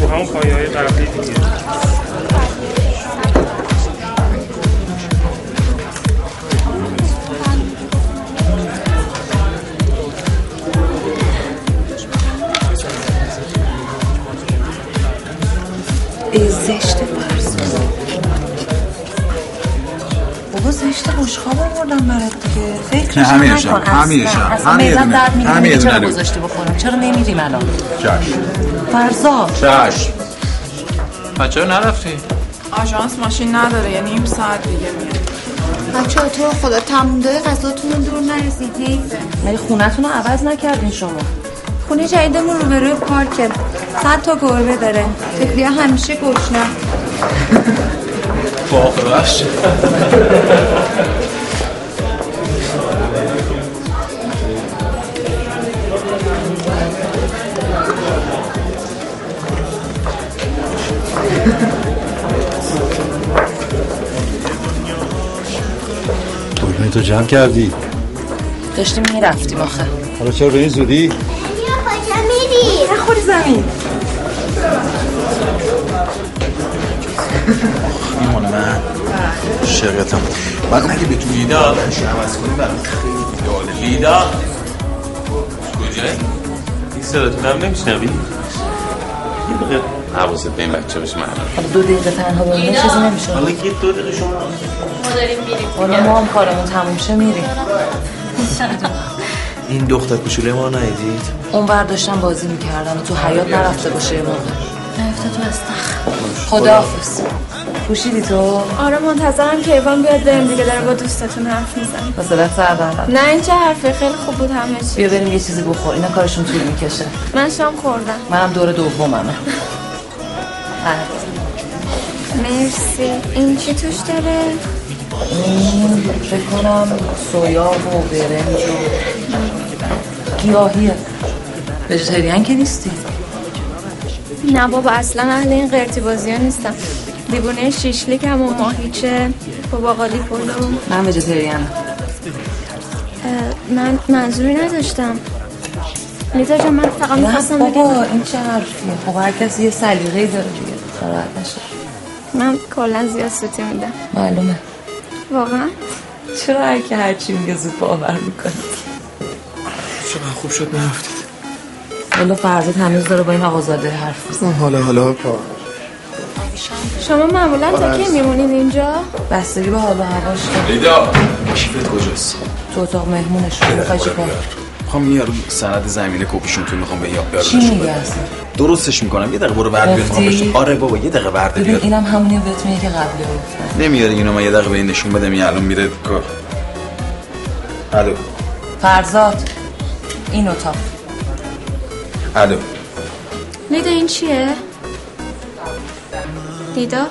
تو همون پایه‌های قبلی دیگه. زشته فرزاد. بابا زشته بشخواب آوردم برات دیگه. فکرش نکن اصلا میزم درد میگیره. چرا گذاشتی بخورم؟ چرا نمیریم الان؟ چشم فرزاد. چشم. بچه ها نرفتی؟ آژانس ماشین نداره یعنی نیم ساعت دیگه میاد. بچه ها تو خدا تمومدای غذاتون دور نرسیدی؟ مگه خونتون رو عوض نکردین شما؟ خونه جدیدمون روبروی پارکه. 100 تا گربه داره. تکلیه همیشه گوشنه. باخرش. گربه تو جمع کردی؟ داشتیم میرفتیم آخه. حالا چرا به این زودی؟ نخور زمین میمونه. من شرکتم من اگه به تو لیدا بشه عوض کنی برای خیلی لیدا کجایی؟ این صداتون هم نمیشنوی؟ یه بقیه حواست به این بچه بشه معنی 2 دقیقه تنها باید چیزی نمیشه. حالا که 2 دقیقه شما ما داریم میریم حالا ما هم کارمون تموم شه میریم. این دختر کوچوله ما نایدید؟ اون ور داشتن بازی میکردن و تو حیات نرفته باشه یه موقع نرفته تو استخ. خداحافظ. پوشیدی تو؟ آره منتظرم که ایوان بیاد بریم دیگه. دارم با دوستتون حرف میزنم. مثلا سردارم نه این چه حرفه خیلی خوب بود همه چی. بیا بریم یه چیزی بخور اینا کارشون طول میکشه. من شام خوردم. منم دور دوممه. مرسی. این چی توش داره؟ فکر کنم سویا و برنج و گیاهیه. ویژیتریان که نیستی؟ نه بابا اصلا اهل این قرتی بازی ها نیستم. دیوونه شیشلیک هم و ماهیچه و باقالی پلو. من ویژیتریانم. من منظوری نداشتم لیدا جان. من فقط میخواستم بگم. بابا این چه حرفیه؟ خب هر کسی یه سلیقه‌ای داره دیگه. خراب نشه. من کلا زیاد سوتی میدم. معلومه. واقعا؟ چرا هر که هرچی میگه زود باور میکنید؟ چقدر خوب شد نرفتید. والا فرزاد هنوز داره با این آقازاده حرف میزنه. حالا پا شما معمولا تا کی میمونید اینجا؟ بستگی به حال و هواش داره. لیدا کیفت کجاست؟ تو اتاق مهمونش. میخوای چی کن؟ میخوام این یارو سند زمینه کپیشون تو میخوام به یاد بیارم. چی میگه اصلا؟ درستش میکنم. یه دقیقه برو برد بیاد میخوام بشه. آره بابا یه دقیقه برد بیاد. اینم همونیه بهت میگه که قبله گفتم. نمیاره اینو من یه دقیقه به این نشون بدم این الان میره کار. الو. فرزاد این اتاق. الو. لیدا این چیه؟ لیدا؟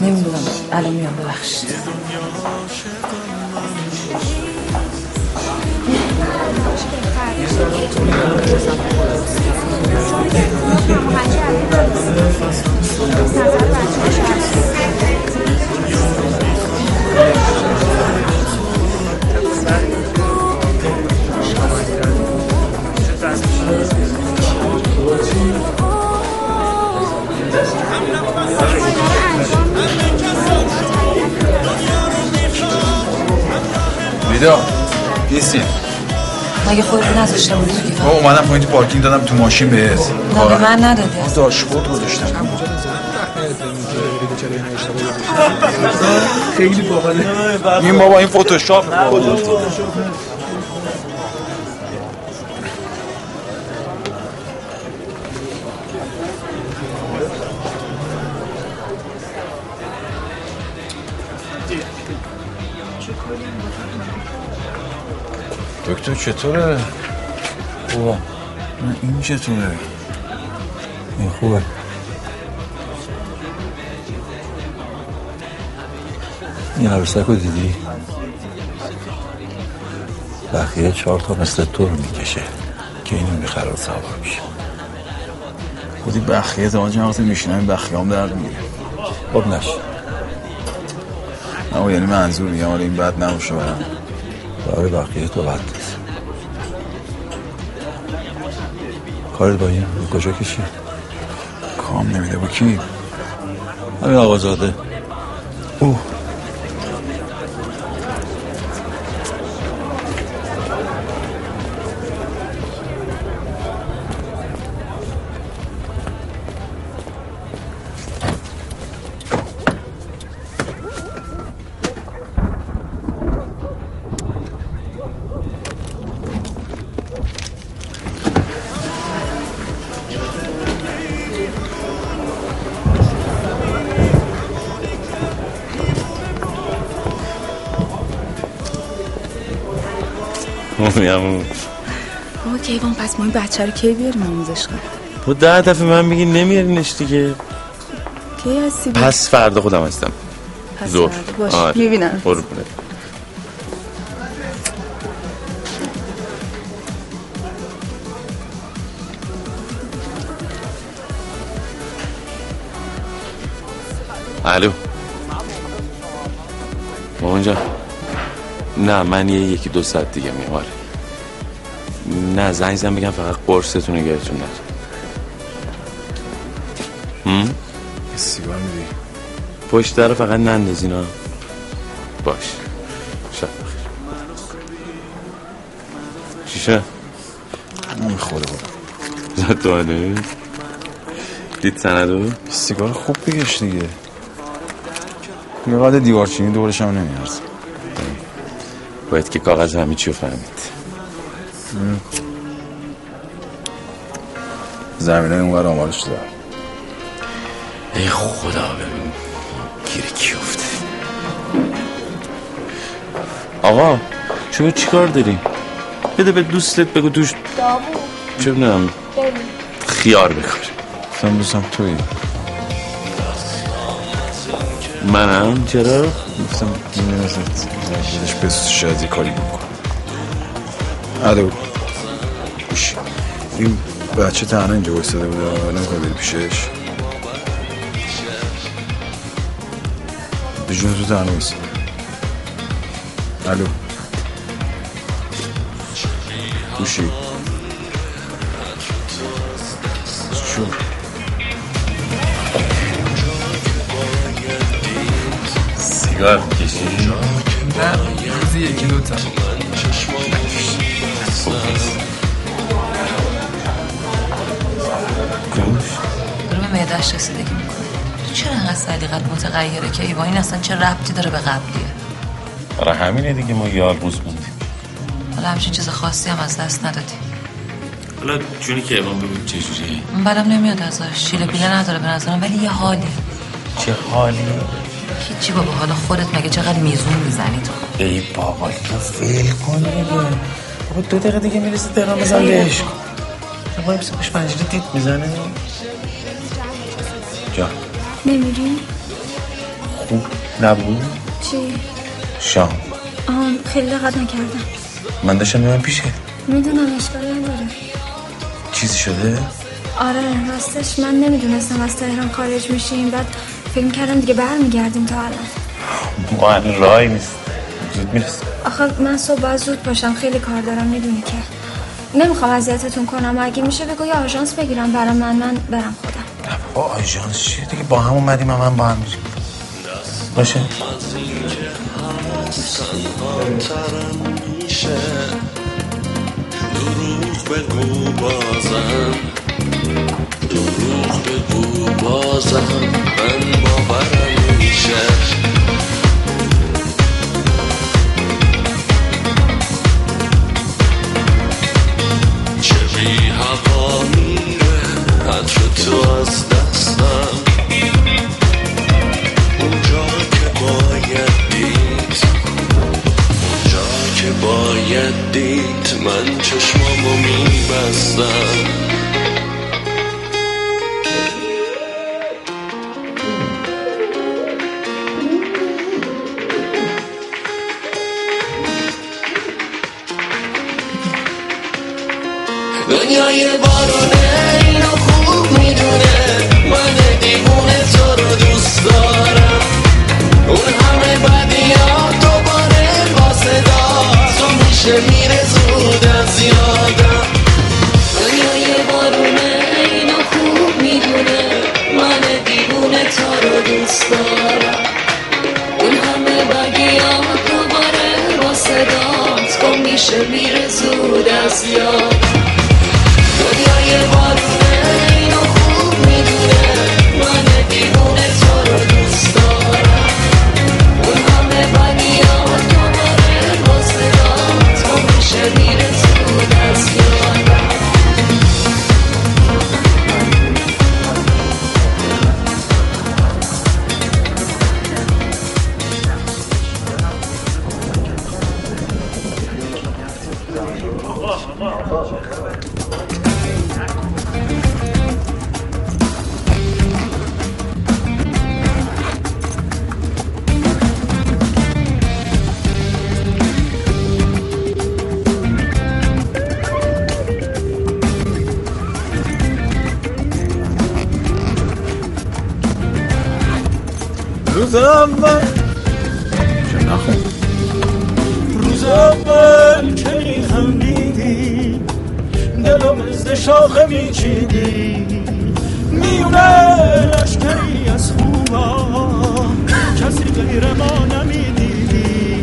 نمیدونم. الان میام ببخشید. لیدا نیستیم مگه خودت نذاشته بودی تو کیفم؟ اومدم پایین تو پارکینگ دادم تو ماشین بهت. نه به من ندادی. داشبورد گذاشتم. خیلی باحاله. این بابا این فتوشاپ بابا. دکتر چطوره؟ خوبه. من این چطوره؟ این خوبه. این عروسک رو دیدی؟ بقیه 4 تا مثل تو رو میکشه که اینو میخره و سوار میشه. خودی بخیه زمانجه وقتی میشینم بخیه هم درد میگیره. خب نشه نه یعنی منظور میگم آره این بد نموشه برم برای بقیه تو بد نیست. کارت با این کجا کشی؟ کام نمیده با کی؟ همین آقازاده. اوه میامون. اوکی وان پس ما این بچه رو کی بیاریم آموزش کنیم؟ تو 10 دفعه من میگی نمیارینش دیگه. خب کی هستی؟ پس فردا خودم هستم. زور. باش میبینم. برو. الو. ما اونجا. نه من یکی 2 ساعت دیگه میام. نه زنگ زن بگم فقط قرصتون رو گرتون نرم. سیگار میدی پشت در فقط نندازین ها. باش شب بخیر. شیشه میخوره بابا زدانه دید سندو سیگار خوب بگش دیگه. میقدر دیوارچینی دورش هم نمیارز. باید که کاغذ همه چی رو فهمید. زمین های اونور آمارش دار. ای خدا ببین گیر کی افته. آقا شما چی کار داری؟ بده به دوستت بگو توش دابو چه بنام خیار بکار. سم دوستم توی منم چرا؟ گفتم دینه نزد زنگیدش بسوز شدی کاری بکن. الو این بچه تنها اینجا بایستاده بوده نمیخواه بری پیشش به جون تو تنها بایستاده. الو گوشی شو سیگار میکشی؟ نه روزی 1-2 تا. رو به معده‌اش رسیدگی میکنه. تو چرا انقدر علیقت متغیره که ایوان این اصلا چه ربطی داره به قبلیه؟ برای همینه دیگه ما یه آلبوس موندیم. حالا همچین چیز خاصی هم از دست ندادیم. حالا چونی که ایوان ببینیم چه جوریه؟ من بدم نمیاد ازش. شیله پیله نداره به نظرم ولی یه حالی. چه حالی؟ هیچی بابا. حالا خودت مگه چقدر میزون میزنی تو؟ ای بابا تو فیل کن بگه. بابا 2 دقیقه دیگه میرسی تهران بزن بهش کن. بابا این بسی پشت پنجره دید میزنه. جا نمیریم؟ خوب نبود؟ چی؟ شام خیلی دقت نکردم. من داشتم میمون پیشه. میدونم اشکالی نداره. چیزی شده؟ آره راستش من نمیدونستم از تهران خارج میشیم. بعد فکر کردم دیگه برمیگردیم تا الان. ما الان راهی نیست. زود میرسیم. آخه من صبح باید زود باشم. خیلی کار دارم میدونی که. نمیخوام اذیتتون کنم. اگه میشه بگو یه آژانس بگیرم برام. من برم خودم. نه بابا آژانس چیه دیگه؟ با هم اومدیم هم با هم میریم. باشه. دروغ بگو بازم من باورم میشه. چه بی هوا میره عطر تو از دستم. اونجا که باید دید اونجا که باید دید من چشمامو میبستم. دنیای بارونه اینو خوب میدونه. من دیوونه تو رو دوست دارم. اون همه بدیات دوباره با صدا تو میشه میره زود از یادم. دنیای بارونه بگیم دوباره با صدات گم میشه میره زود از یاد دنیای بازه اینو خوب میدونه من دیوونه تو رو دوست دارم اون همه بگیم دوباره با صدات گم میشه میره زود از یاد روز اول که ریخم دیدی دلم از شاخه میچیدی میونه لشکری از خوبا کسی غیر ما نمیدیدی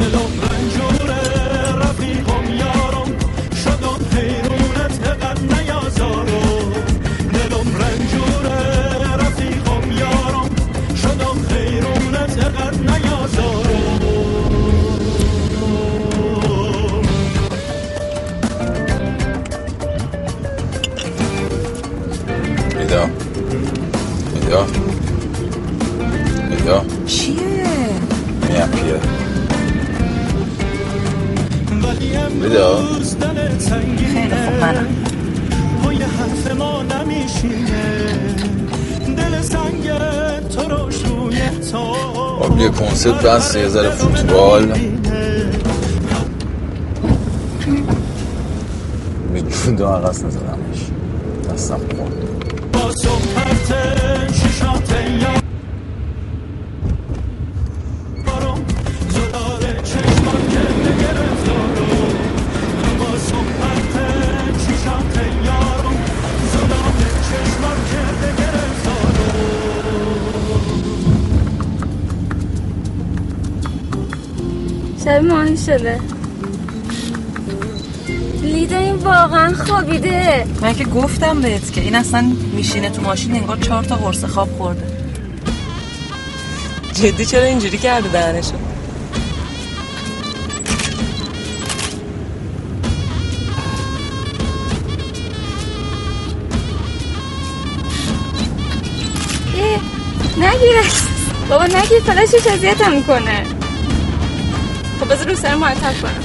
دلم رنجوره رفیقم یارم شدم حیرونت قد نیازارم دلم رنجوره رفیقم یارم شدم حیرونت قد نیازارم ایدا چیه؟ میام پیه ایدا خیلی خوب منم پای حرف ما نمیشینه دل سنگه تو رو شویه تا آب یه کنسرت بست یه ذره فوتبال میجون دو عقص نزدم دستم خونده شبیه ماهی شده لیده این واقعا خوابیده من که گفتم بهت که این اصلا میشینه تو ماشین انگار 4 تا قرص خواب خورده جدی چرا اینجوری کرده دهنشو نگیرش بابا نگیر فلاشش اذیتم میکنه خب بذار رو سر معطل کنم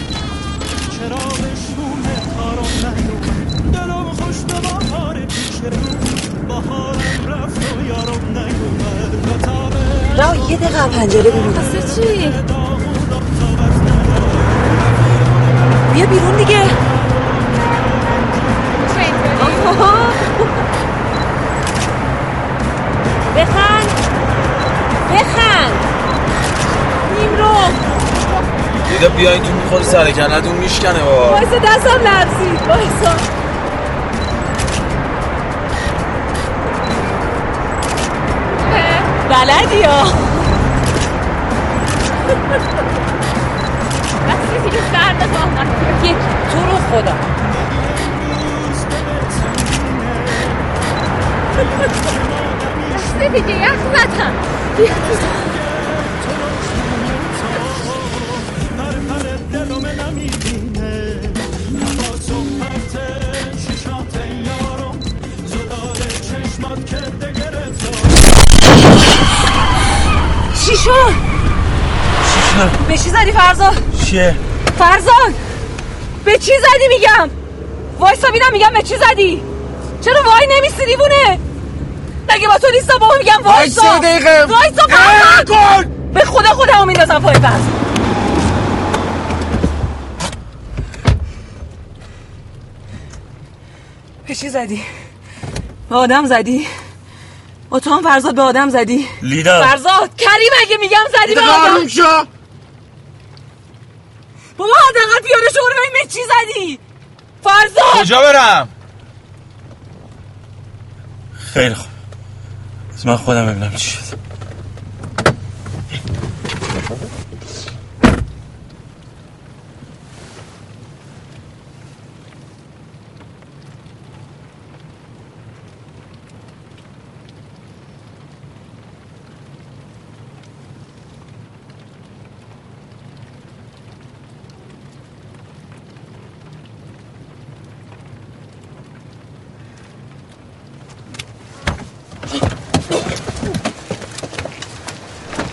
راو یه دقیقه پنجره بیرون واسه چی؟ بیا بیرون دیگه بخند نیمرو دیده بیا این تو میخوری سرکنه میشکنه بابا وایسا دستم لرزید وایسا بلدی ها بس کسی که سرده باقی تو رو خدا بس دیگه یخ زدم چی شد؟ به چی زدی فرزاد؟ چیه؟ فرزاد به چی زدی میگم؟ وایسا بیدم میگم به چی زدی؟ چرا وای نمیستی دیوونه؟ نگه با تو نیستا با میگم وایسا وایسا فرزاد به خدا خودمو میندازم پای فرزاد به چی زدی؟ به آدم زدی؟ و تو هم فرزاد به آدم زدی لیدا فرزاد کریم اگه میگم زدی به آدم دارم شا بابا حداقل بیاره شعور ببین چی زدی فرزاد کجا برم خیلی خوب از من خودم ببینم چی شد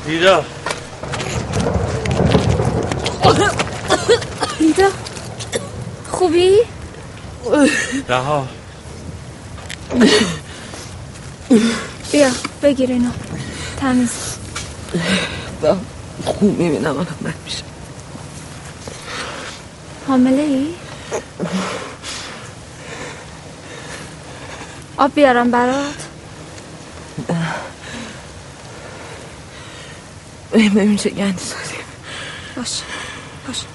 لیدا، لیدا خوبی؟ رها بیا بگیر اینو تمیز. خوب میبینم الان بد میشه. حامله ای؟ آب بیارم برات؟ ببین چه گندی سازیم. باشه باشه.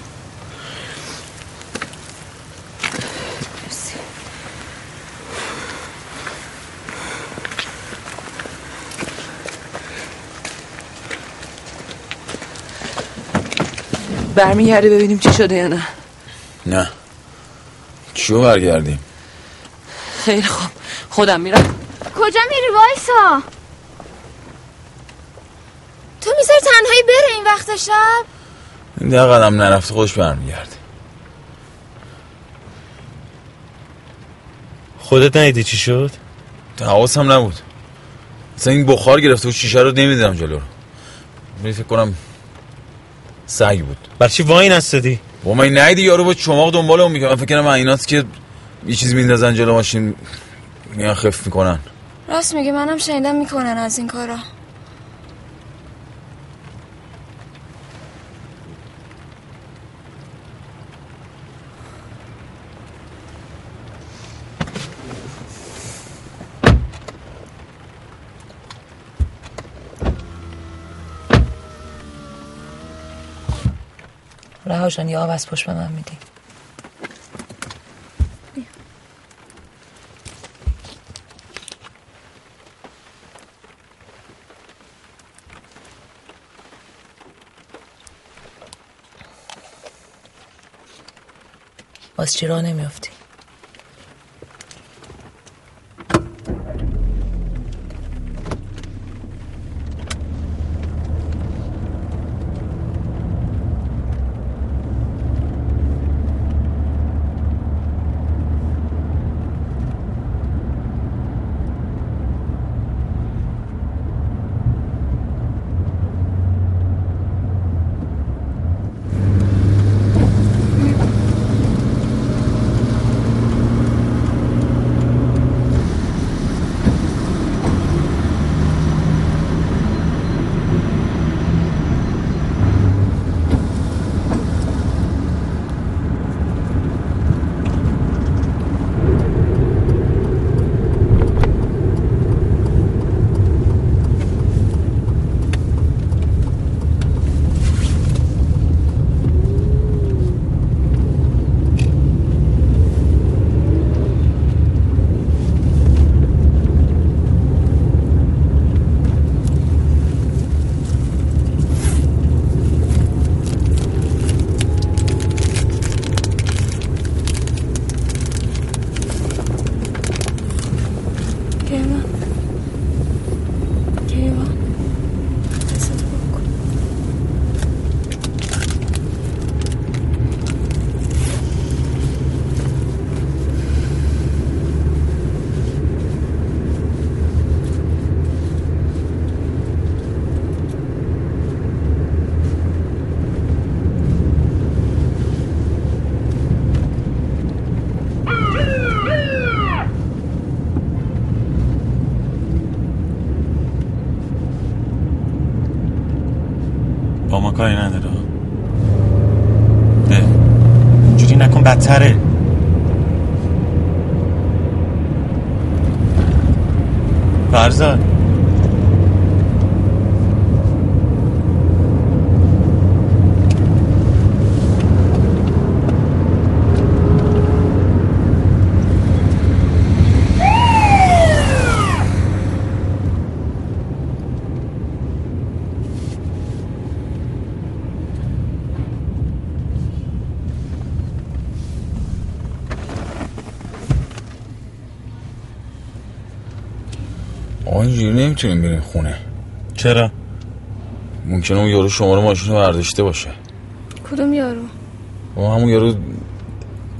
برمیگردی ببینیم چی شده یا نه؟ نه. چیو برگردیم؟ خیلی خوب خودم میرم. کجا میری؟ وایسا. تو میذاری تنهایی بره این وقت شب؟ ده قدم نرفت خوش برمیگرده. خودت ندیدی چی شد؟ حواسم نبود. اصلا این بخار گرفته و شیشه رو نمیدیدم جلو رو. من فکر کنم سگ بود. برای چی وای نستدی؟ با من ندیدی یارو با چماق دنبال اون میکنه. من فکر کنم ایناست که یه چیز میندازن جلو ماشین میان خف میکنن. راست میگه، منم شنیدم میکنن از این کارا. رهاشان یه آب از پشت به من میدی. باز چرا نمیافتی؟ کاری نداره. ده اینجوری نکن، بدتره. فرزاد آقا اینجوری نمیتونیم بریم خونه. چرا؟ ممکنه اون یارو شماره ماشین رو برداشته باشه. کدوم یارو؟ اون همون یارو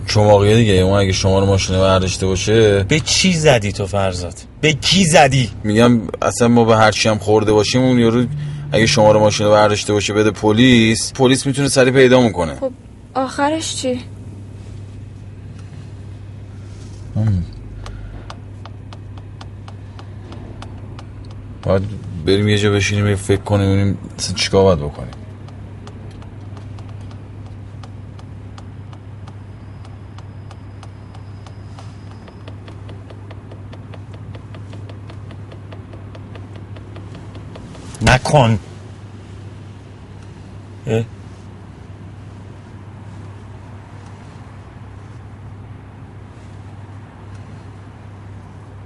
چماقیه دیگه. اون اگه شماره ماشین رو برداشته باشه. به چی زدی تو فرزاد؟ به کی زدی؟ میگم اصلا ما به هر چی هم خورده باشیم اون یارو اگه شماره ماشین رو برداشته باشه بده پلیس، پلیس میتونه سریع پیدا میکنه. خب آخرش چی؟ باید بریم یه جا بشینیم فکر کنیم ببینیم چیکار باید بکنیم. نکن.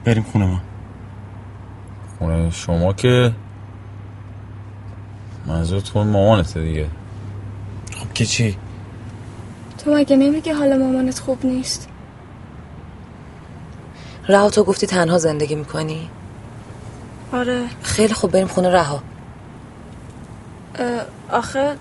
بریم خونه ما. خونه شما که منظورتون مامانته دیگه. خب که چی؟ تو مگه نمیگی حال مامانت خوب نیست؟ رها تو گفتی تنها زندگی میکنی؟ آره. خیلی خوب بریم خونه رها. آخه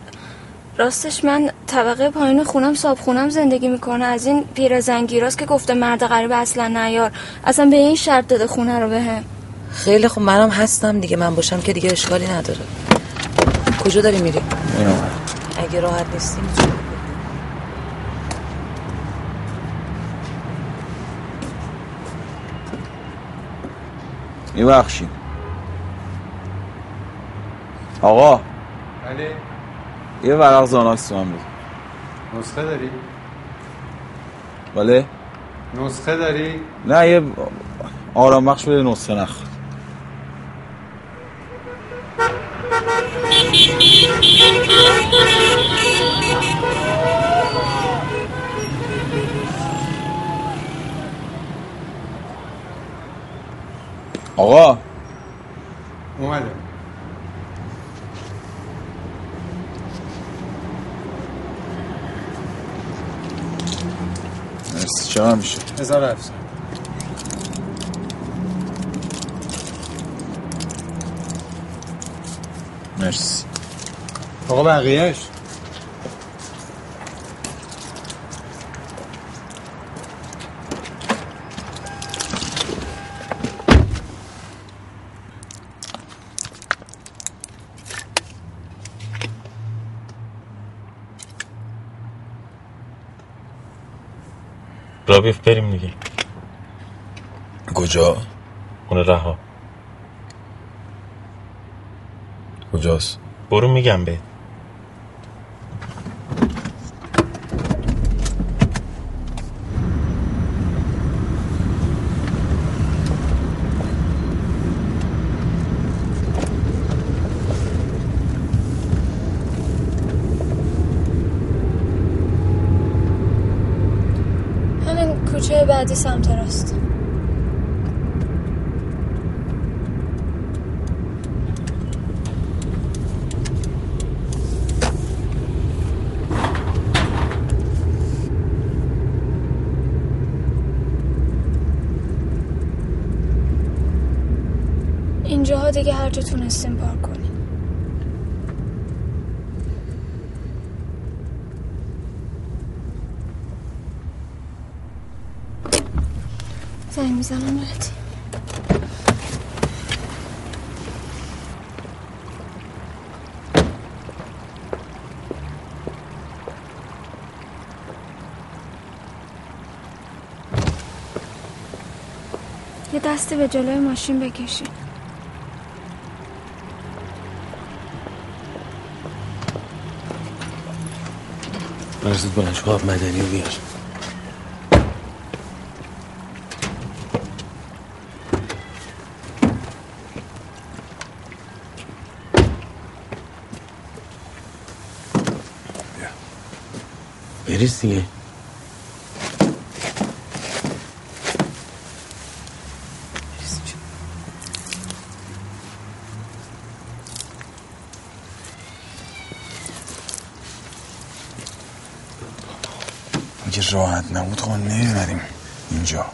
راستش من طبقه پایین خونم صاحب خونم زندگی میکنه، از این پیرزنگیراست که گفته مرد غریب اصلا نیار، اصلا به این شرط داده خونه رو بهم. خیلی خوب منم هستم دیگه، من باشم که دیگه اشکالی نداره. کجا داری میری؟ اگه راحت نیستی میتونم. میبخشید آقا. بله. یه ورق زاناکس تو هم بگیم. نسخه داری؟ بله. نسخه داری؟ نه یه آرام بخش بده، نسخه نخواد. آقا اومده. مرسی. چقدر میشه؟ 1700. مرسی. آقا بقیهش؟ رابیف بریم دیگه. کجا؟ خونه رها. کجاست؟ برو میگم بهت. بعدی سمت راست. اینجاها دیگه هر جا تونستیم پارک کنیم. زنگ میزنم راتی. یه دستی به جلوی ماشین بکشین. مرزید بلند شو آب مدنی رو بیار. دیگه اگه راحت نبود خب نمیبریم اینجا.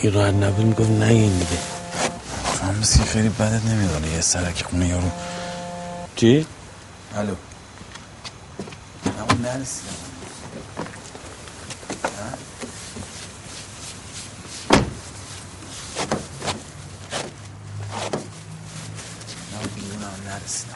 اگه راحت نبود میگم نه این دیگه عروسی خیلی بدت نمیدونه یه سرکی خونه یارو چی؟ الو همون نرسیدم نرسیدم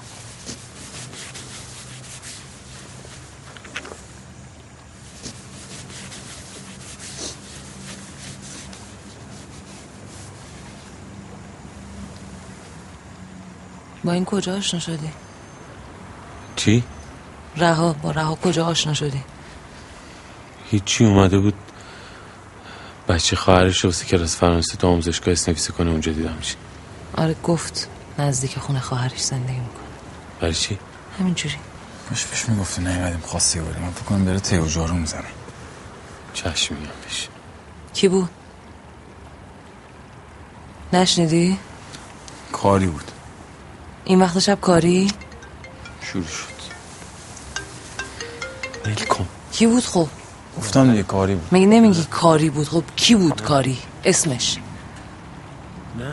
با این کجا آشنا شدی؟ چی؟ رها، با رها کجا آشنا شدی؟ هیچی، اومده بود بچه خواهرش واسه کلاس فرانسه تو آموزشگاه اسنویسی کنه، اونجا دیدمش. آره گفت نزدیک خونه خواهرش زندگی میکنه. برای چی؟ همینجوری پیش میگفت نیومدیم خواستی بودیم من بکنم بره تیو جارو میزنه. چشم میگم پیش کی بود؟ نشنیدی؟ کاری بود این وقت شب کاری؟ شروع شد ویل کن کی بود خب؟ گفتم دیگه کاری بود. مگه نمیگی کاری بود؟ خب کی بود کاری؟ اسمش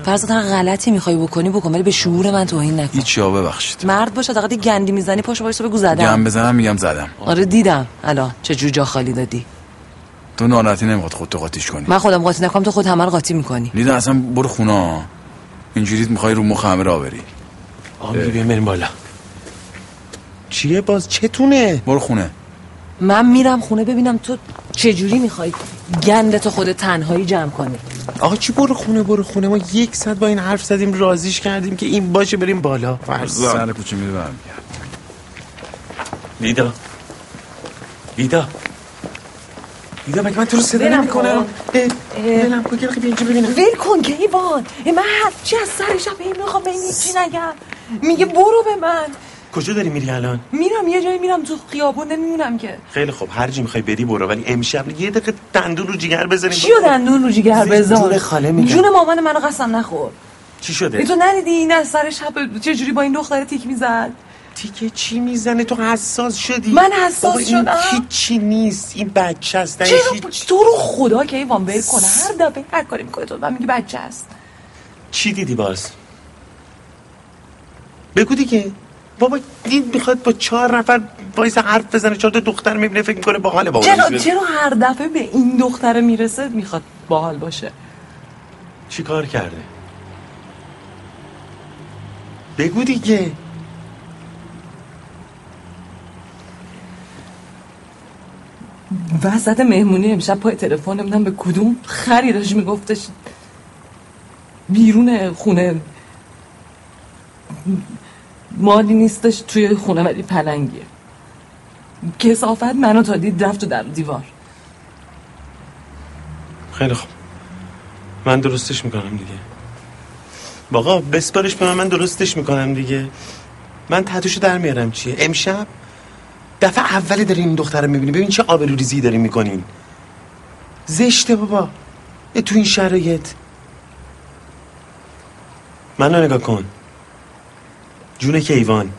فرض هر غلطی میخوای بکنی بکن ولی به شعور من توهین نکن. هیچیا ببخشید. مرد باشه تا وقتی گندی میزنی پاشو وایسو بگو زدم. گند بزنم میگم زدم. آره دیدم الان چه جور جا خالی دادی. تو ناراحتی نمیخواد خودت قاطیش کنی. من خودم قاطی نکنم تو خود همه رو قاطی میکنی. لیدا اصلا برو خونه اینجوریت میخوای رو مخ همه را بری. آمی بیام بالا. چیه باز چتونه؟ برو خونه. من میرم خونه ببینم تو چه جوری میخوای گندتو خود تنهایی جمع کنی. آقا چی برو خونه برو خونه؟ ما یک ساعت با این حرف زدیم راضیش کردیم که این باشه بریم بالا. فرضا سر کوچه میره برمیگرد. لیدا لیدا لیدا مگه من تو رو صدا نمی‌کنم؟ بلم کو که بیا اینجا ببینم. ول کن که ایوان. من هرچی از سرش هم این میخوام ببینم چی نگم. میگه برو به من. کجا داری میری الان؟ میرم یه جایی میرم تو خیابون نمیمونم که. خیلی خوب هر جایی میخوای بری برو ولی امشب یه دقیقه دندون رو جگر بزنیم. چی دندون رو جگر بزنم؟ جون خاله میگم. جون مامان منو قسم نخور. چی شده؟ تو ندیدی این از سر شب چه جوری با این دختره تیک میزد؟ تیکه چی میزنه؟ تو حساس شدی؟ من حساس شدم. هیچی نیست این بچه است. تو رو خدا که ایوان بر کن هر دفعه هر کاری میکنه تو من میگی بچه است. چی دیدی باز؟ بگو دیگه. بابا دید میخواد با 4 نفر وایس حرف بزنه 4 تا دختر میبینه فکر میکنه باحال بابا. چرا هر دفعه به این دختره میرسه میخواد باحال باشه؟ چی کار کرده؟ بگو دیگه. وسط مهمونی امشب پای تلفن نمیدونم به کدوم خری داشت میگفتش بیرون خونه مالی نیستش توی خونه ولی پلنگیه کسافت منو تا دید رفت در دیوار. خیلی خوب من درستش میکنم دیگه. باقا بسپارش به من درستش میکنم دیگه. من تحتشو در میارم. چیه امشب دفعه اولی داری این دختر رو میبینی؟ ببین چه آبروریزی داری میکنین. زشته بابا تو این شرایط. منو نگاه کن جون کیوان.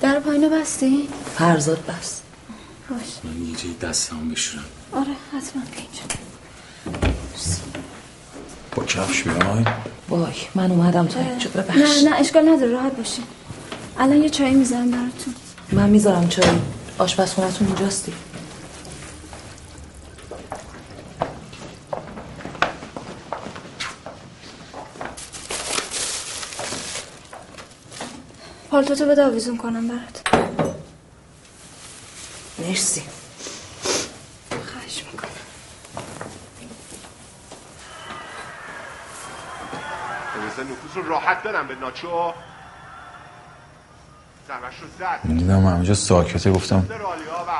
در پایینو بستی؟ فرزاد بست. باش من یه جایی دستم بشورم. آره حتما اینجا با کفش بیای. وای من اومدم تا اینجا ببخش. نه اشکال نداره راحت باشین. الان یه چایی میذارم براتون. من میذارم چایی. آشپزخونه‌تون اینجاستی. پالتوتو بده آویزون کنم برات. مرسی. خواهش میکنم. مثلا نفوس رو راحت دارم به ناچو. دیدم همینجا ساکته گفتم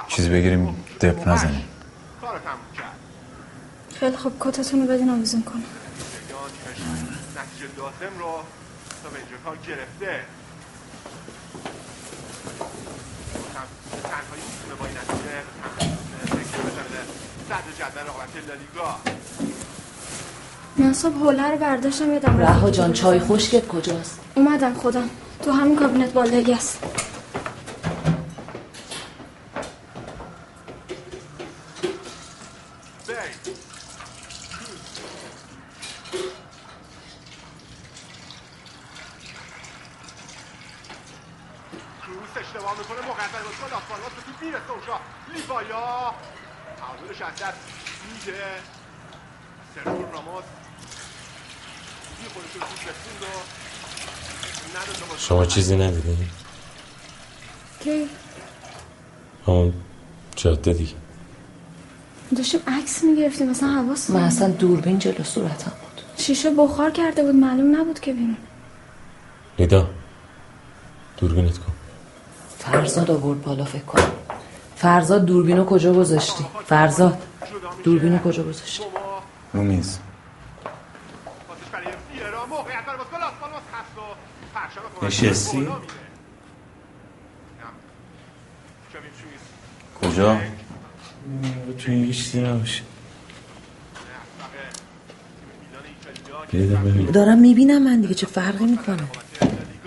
چیزی بگیریم دپ نزنیم. خیلی خوب کتتون رو بدین آویزون کنم. نتیجه داتم رو تا به اینجا کار گرفته تنهایی میتونه با این نتیجه تکیه بزنه صدر جدول رقابت لالیگا. من صبح حوله رو برداشتم یادم رها جان چای خشکت کجاست؟ اومدم خودم. تو همین کابینت بالایی است. شما چیزی ندیدین؟ کی؟ همون جاده دیگه داشتیم عکس میگرفتیم مثلا حواس من اصلا دوربین جلو صورتم بود شیشه بخار کرده بود معلوم نبود که ببینم لیدا دوربینت کن فرزاد آورد بالا فکر کن فرزاد دوربینو کجا گذاشتی؟ فرزاد دوربینو کجا گذاشتی؟ رو میز نشستی؟ کجا؟ تو این گیشتی نباشه دارم میبینم من دیگه چه فرقی میکنه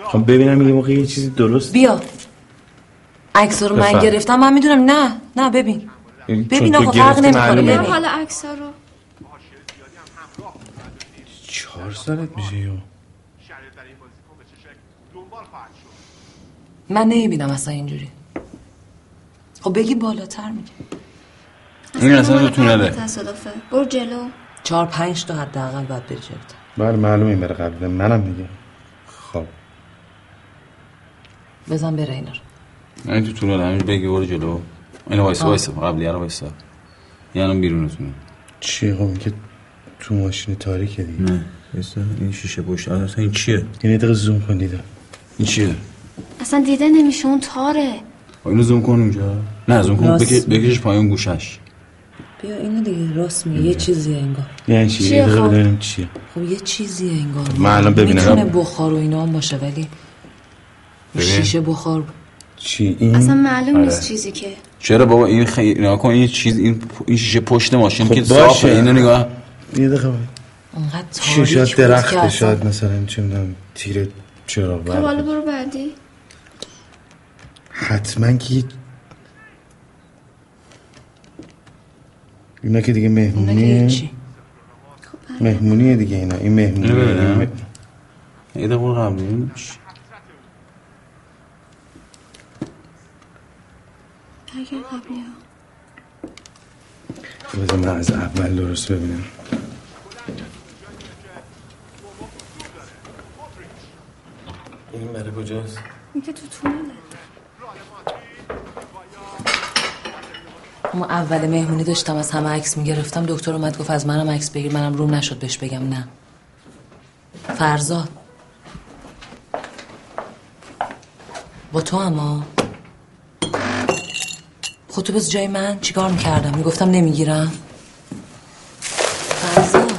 خب ببینم این موقع یه چیزی درست بیا عکس رو من گرفتم من میدونم نه ببین ببین آقا فرق نمیکنه ببین حالا عکس رو 4 سالت میشه یا من نمیبینم اصلا اینجوری خب بگی بالاتر میگه این اصلا تو تونله تصادفه برو جلو 4-5 تا حداقل بعد بری جلو بله معلومه بره قبل منم میگم خب بزن بره اینا رو این تو تونله همین بگی برو جلو اینو وایسا قبلی رو وایسا یعنی بیرونتون چی خب که تو ماشین تاریکه دیگه نه این شیشه پشت اصلا این چیه این دقیقه زوم کن دیدم این چیه اصلا دیده نمیشه اون تاره اینو زوم کن اونجا نه زوم کن بکشش پایین گوشش بیا اینو دیگه راست میگه یه چیزیه انگار یعنی چیه خب ببینم چیه خب یه چیزیه انگار من الان ببینم میتونه بخار و اینا هم باشه ولی شیشه بخار چی این اصلا معلوم نیست چیزی که چرا بابا این اینا کن این چیز این شیشه پشت ماشین که صافه اینو نگاه یه دقیقه اونقدر تاریک درخت شاید مثلا چه میدونم تیره چرا برد خب حالا برو بعدی حتما که اینا که دیگه مهمونیه خب مهمونیه دیگه اینا این مهمونیه یه دقیقه قبلی اگر قبلی ها بذار من از اول درست ببینم این بره کجاست؟ این که تو تونه اما اول مهمونی داشتم از همه عکس میگرفتم دکتر اومد گفت از منم عکس بگیر منم روم نشد بهش بگم نه فرزاد با تو اما خود تو بس جای من چیکار میکردم میگفتم نمیگیرم فرزاد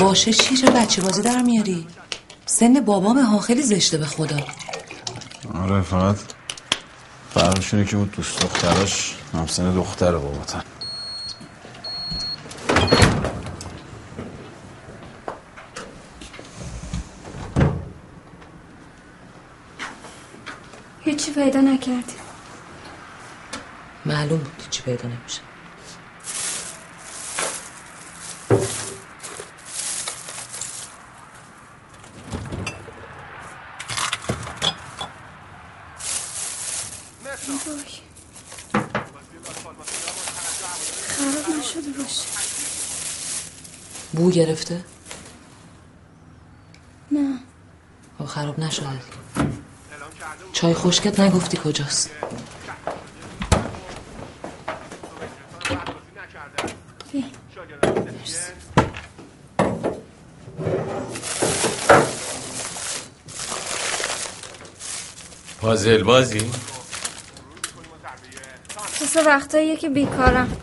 باشه چی چه بچه بازی در میاری سن بابامه ها خیلی زشته به خدا آره فقط فرقشونه که اون دوست دخترش همسن دختر باباتن هیچی پیدا نکردی معلوم بود هیچی پیدا نمیشه بو گرفته؟ نه او خراب نشده چای خشکت نگفتی کجاست؟ پازل بازی؟ مثل وقتاییه که بیکارم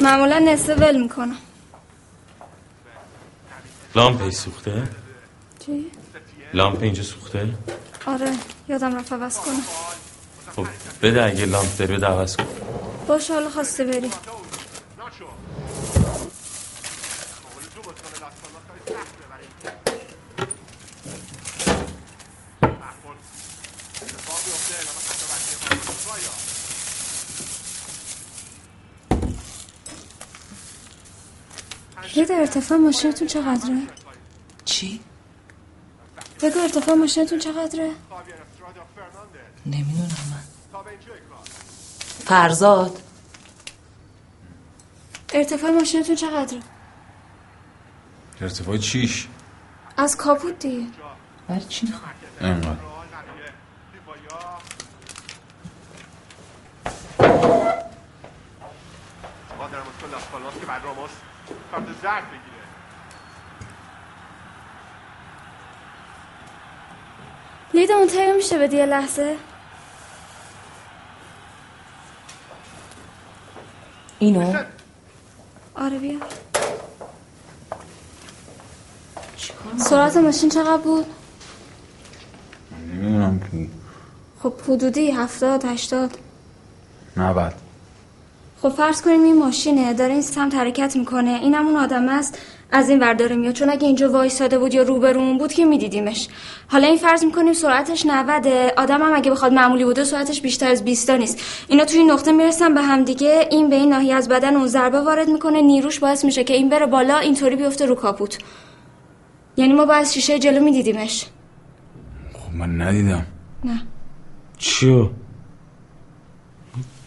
معمولا نصف ول میکنم لامپ سوخته؟ چی؟ لامپ اینجا سوخته؟ آره یادم رفت عوض کنم خب بده اگه لامپ داری بده عوض کن باشه حالا خواسته بری یه در ارتفاع ماشینتون چقدره؟ چی؟ بگو ارتفاع ماشینتون چقدره؟ نمیدونم من. فرزاد ارتفاع ماشینتون چقدره؟ ارتفاع چیش؟ از کاپوت دیگه. برای چی؟ اینقدر لیدا اون تایی میشه بدی یه لحظه؟ اینو؟ آره بیا. سرعت ماشین چقدر بود؟ نمیدونم که. خب حدودی 70-80. نه بعد. خب فرض کنیم این ماشینه داره این سمت حرکت میکنه، اینم اون آدم است از این ور داره میاد، چون اگه اینجا وایساده بود یا روبرومون بود که میدیدیمش. حالا این فرض میکنیم سرعتش 90، آدمم اگه بخواد معمولی بوده سرعتش بیشتر از 20 نیست. اینا توی این نقطه میرسن به هم دیگه، این به این ناحیه از بدن اون ضربه وارد میکنه، نیروش باعث میشه که این بره بالا، اینطوری بیفته رو کاپوت. یعنی ما باز شیشه جلو میدیدیمش. خب من ندیدم. نه. چیو؟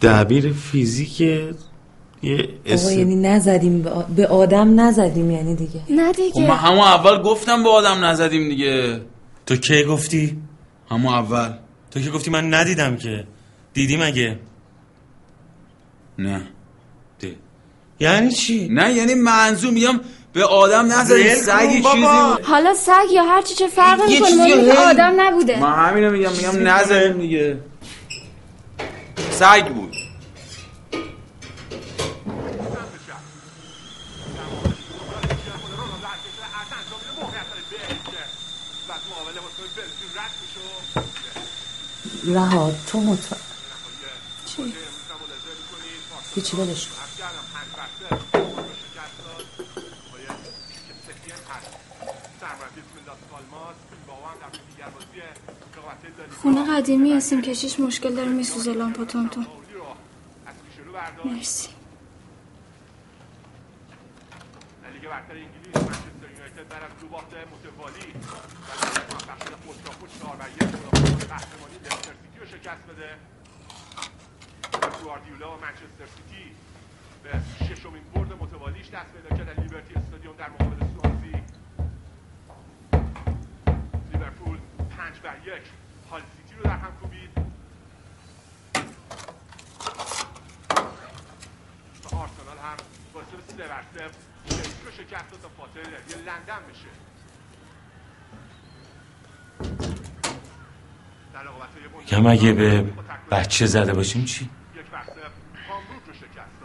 دبیر فیزیک یه اسم یعنی نزدیم به آدم نزدیم یعنی دیگه. نه دیگه. من همون اول گفتم به آدم نزدیم دیگه. تو کی گفتی؟ همون اول. تو کی گفتی من ندیدم که؟ دیدی مگه؟ نه. دی. یعنی چی؟ نه یعنی منظور میگم به آدم نزدیم. سگ چیزی بود. حالا سگ یا هر چی چه فرقی میکنه؟ آدم نبوده. من همینو میگم نزدیم دیگه. سگ بود. رها تو مطمئن چی؟ هیچی بدش کن. خونه قدیمی هستیم کشیش مشکل داره میسوزه لامپاتونتون. مرسی. میگم اگه به بچه زده باشیم چی؟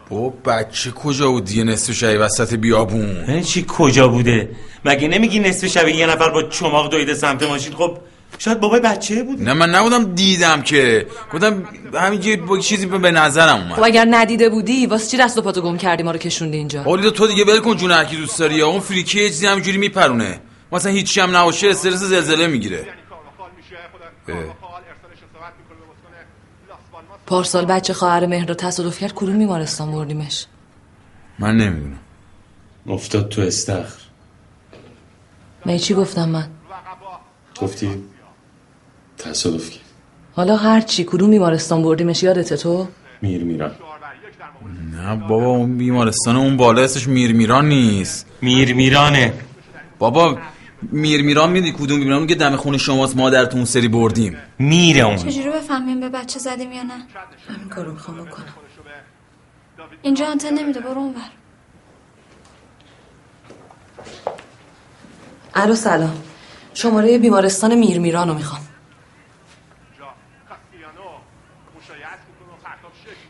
با بچه کجا بود دیگه؟ نصف شبیه وسط بیابون. یعنی چی کجا بوده؟ مگه نمیگی نصف شبیه یه نفر با چماق دویده سمت ماشین؟ خب شاید بابای بچه بود. نه من نبودم، دیدم که گفتم همینجوری چیزی به نظرم اومد. خب اگر ندیده بودی واسه چی دست و پاتو گم کردی ما رو کشوندی اینجا؟ اولیدا تو دیگه ول کن، جون هرکی دوست داری. اون فریکی یه چیزی همینجوری میپرونه، مثلا هیچ چی هم نباشه استرس زلزله میگیره. پارسال بچه خواهر مهر رو تصادف کرد، کدوم بیمارستان بردیمش؟ من نمیدونم. افتاد تو استخر. من چی گفتم؟ من گفتی تصادف کرد. حالا هر چی کدوم بیمارستان بردیمش یادته تو؟ میرمیران. نه بابا اون بیمارستان اون بالا اسمش میرمیران نیست. میرمیرانه. بابا میرمیران میدی کدوم بیمارستان؟ اون که دم خونه شماست، مادرتون سری بردیم. میره اون. چجوری بفهمیم به بچه زدیم یا نه؟ همین کارو میخوام بکنم. اینجا آنتن نمیده، برو اونور. الو سلام. شماره بیمارستان میرمیران رو میخوام.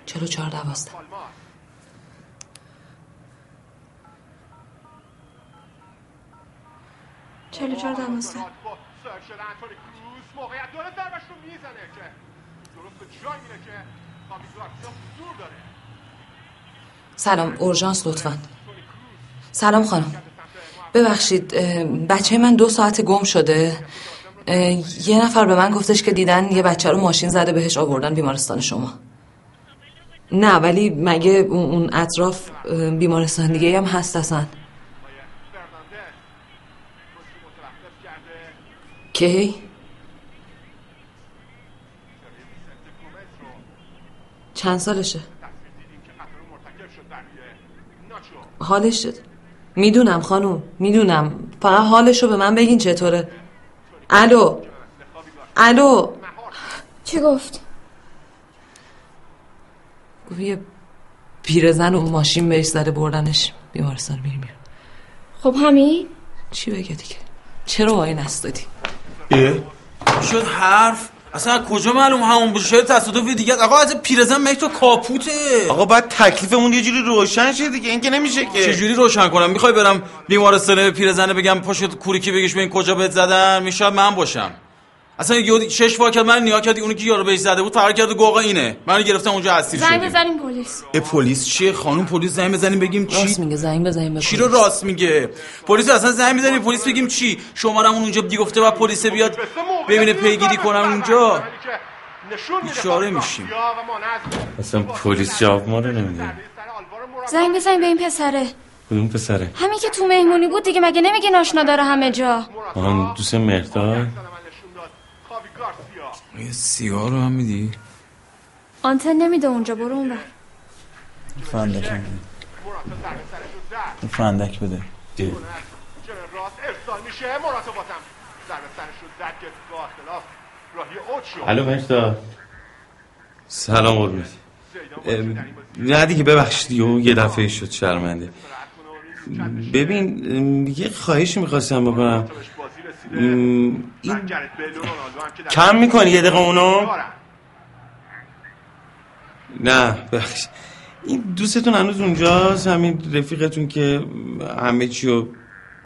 4412. سلام اورژانس لطفاً. سلام خانم ببخشید بچه من 2 ساعت گم شده، یه نفر به من گفتش که دیدن یه بچه رو ماشین زده بهش آوردن بیمارستان شما. نه ولی مگه اون اطراف بیمارستان دیگه هم هست اصلا؟ کی؟ چند سالشه؟ حالش میدونم خانوم، میدونم، فقط حالشو به من بگین چطوره. الو الو، چی گفت؟ گفت یه پیرزن و ماشین بهش زده بردنش بیمارستان. میرم. خب همین؟ چی بگه دیگه؟ چرا وای نستادی؟ شد حرف؟ اصلا کجا معلوم همون بود؟ شاید تصادفی دیگه. آقا از پیرزن مگه تو کاپوته؟ آقا بعد تکلیفمون یه جوری روشن شه دیگه. این که نمیشه که. چه جوری روشن کنم؟ میخوای برم بیمارستان پیرزنه بگم پاشو کوریکی بگیش ببین کجا بهت زدن؟ میشه من باشم. اصلا یه شش واکت من نیا کردی اونی که یارو بهش زده بود فرار کرد و گوقا اینه. منو گرفتن اونجا اسیر شدم. زنگ بزنیم پلیس. پلیس چیه خانم؟ پلیس زنگ بزنیم بگیم چی؟ راست میگه. زنگ بزنیم بگیم چی رو راست میگه؟ پلیس اصلا زنگ میزنیم پلیس بگیم چی؟ شمارمون اونجا گفته بعد پلیس بیاد ببینه پیگیری کنن اونجا. بیچاره میشیم. اصلا پلیس جواب ما رو نمیده. زنگ بزنیم به این پسره. کدوم پسره؟ همین که تو مهمونی بود دیگه. مگه نمیگه ناشنا داره همه جا؟ اون دوست مهرداد یه سیگار رو هم میدی؟ آنتن نمیده اونجا. برو اون بر فندک هم بده. فندک بده دیگه. الو مهرداد. سلام قربونت. نه دیگه ببخشید یه دفعه شد شرمنده. ببین یه خواهشی میخواستم بکنم. این کم میکنی یه دقیقه اونو؟ نه بخش. این دوستتون هنوز اونجاست؟ همین رفیقتون که همه چی و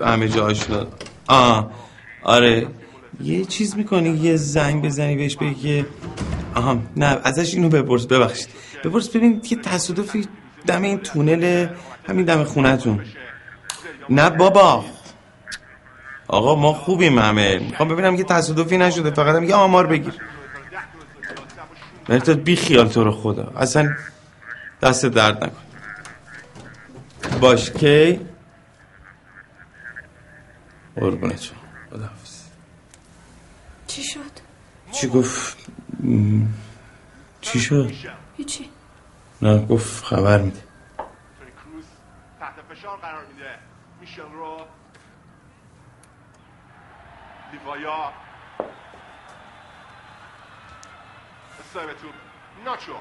همه جا آشنا. آره یه چیز میکنی یه زنگ بزنی بهش بگی که آها. نه ازش اینو بپرس. ببخشید بپرس ببین که تصادفی دم این تونل همین دم خونتون. نه بابا آقا ما خوبیم همه. میخوام ببینم که تصادفی نشده. فقط میگه آمار بگیر. مرتضی بی خیال تو رو خدا. اصلا دست درد نکن. باش کی؟ قربونت شم. خداحافظ. چی شد؟ چی گفت؟ چی شد؟ هیچی. نه گفت خبر میده. کروز تحت فشار قرار میده. میشل رو دیوایا صاحب تو ناچو.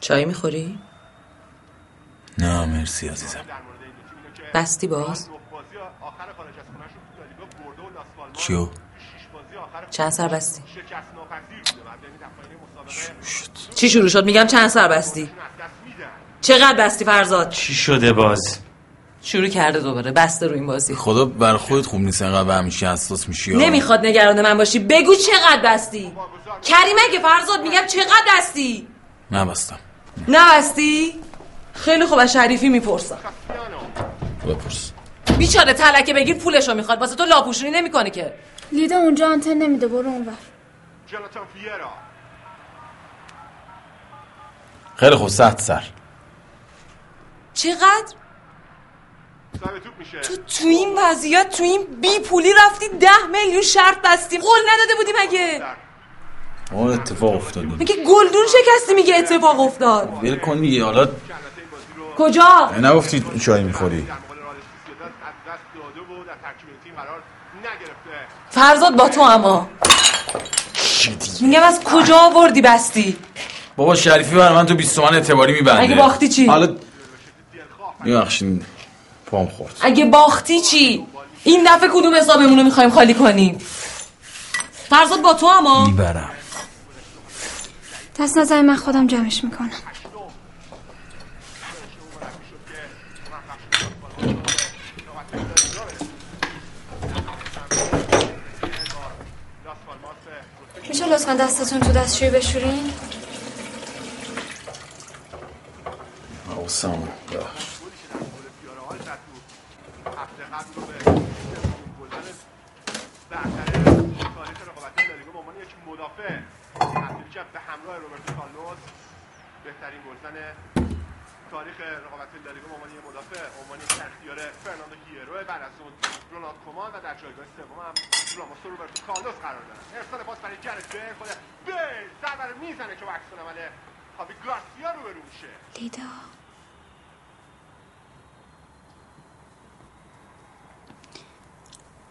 چای میخوری؟ نه مرسی عزیزم. بستی باز؟ چیو؟ چند سر بستی؟ چی شروع شد؟ میگم چند سر بستی؟ چقدر بستی فرزاد؟ چی شده باز؟ شروع کرده دوباره بسته رو این بازی. خدا بر خودت خوب نیست انقدر همیشه حساس میشی. نمیخواد نگران من باشی. بگو چقدر بستی؟ کریم اگه فرزاد میگم چقدر بستی؟ نبستم. نبستی؟ خیلی خوب. از شریفی میپرسم. بپرس. بیچاره تلکه بگیر پولشو میخواد. واسه تو لاپوشونی نمیکنه که. لیدا اونجا آنتن نمیده. برو اونور. خیلی خوب. 100 سر. چقدر؟ تو این وضعیت تو این بی پولی رفتی 10 میلیون شرط بستیم. قول نداده بودی مگه؟ آه اتفاق افتاد. میگه گلدون شکستی. میگه اتفاق افتاد. ول کن دیگه حالا. کجا؟ نگفتی چای میخوری؟ فرزاد با تو اما میگم از کجا آوردی بستی؟ بابا شریفی بر من تو 20 تومن اعتباری میبنده. اگه باختی چی؟ حالا ببخشید پام خورد. اگه باختی چی؟ این دفعه کدوم حسابمون رو می‌خوایم خالی کنیم؟ فرزاد با تو اما میبرم. دست نزن من خودم جمعش میکنم. میشه لطفا دستتون تو دستشویی بشورین؟ آسان هفته قبل رو به اضافه تبدیل کرد به همراه روبرتو کارلوس بهترین گلزن تاریخ رقابت‌های لالیگا به عنوان یه مدافع، عنوانی که اختیار فرناندو کیرو، بعد از اون رونالد کومان و در جایگاه سوم هم راموس و روبرتو کارلوس قرار دارن. ارسال پاس برای گرت بیل، خود بیل ضربه رو میزنه که با عکس‌العمل عمل هاوی گارسیا روبرو میشه.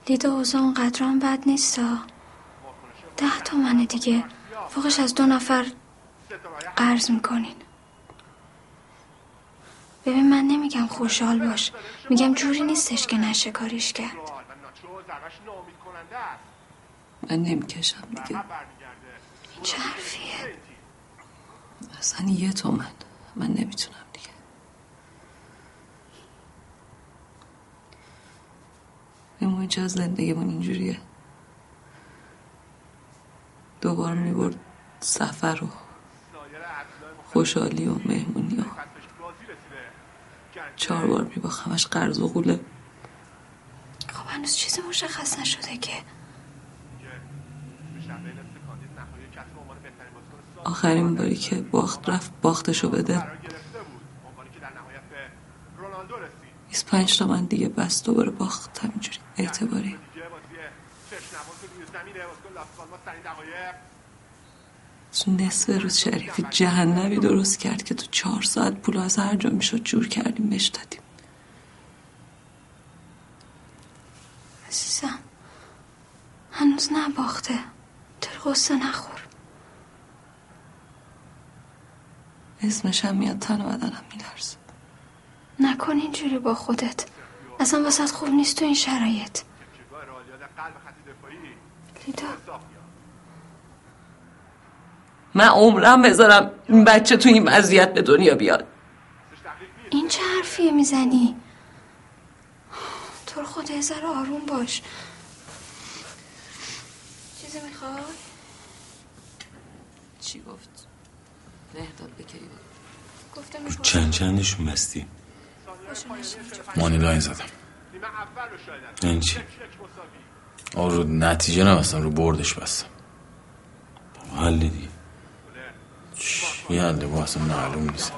لیدا اوضاع اونقدر هم بد نیستا. 10 تومنه دیگه، فوقش از 2 نفر قرض میکنین. ببین من نمیگم خوشحال باش، میگم جوری نیستش که نشه کاریش کرد. من نمیکشم دیگه. چه حرفیه؟ اصلا 1 تومن من نمیتونم دیگه. اما اینجا از زندگیمون اینجوریه. دوباره میبرد سفر و خوشحالی و مهمونی و 4 بار میباخمش قرض و غوله. خب هنوز چیزی مشخص نشده که. آخرین باری که باخت رفت باختشو بده 25 تومن دیگه، بس دوباره باخت همینجوری اعتباری. تو نصف روز شریفی جهنمی درست کرد که تو 4 ساعت پول از هر جا میشد جور کردیم بهش دادیم. عزیزم هنوز نباخته، تو غصه نخور. اسمش هم میاد تن و بدنم میلرزه. نکن اینجوری با خودت، اصلا واسه خوب نیست تو این شرایط. لیدا من عمرم بذارم این بچه تو این وضعیت به دنیا بیاد. این چه حرفیه میزنی؟ تو خود هزار آروم باش. چیزی میخوای؟ چی گفت؟ مهداد بکری بود چندش مستی مانی لاین زدم. این چی؟ آن رو نتیجه نبستم، رو بردش بستم. حلی دیگه. یه حلی با اصلا معلوم نیست.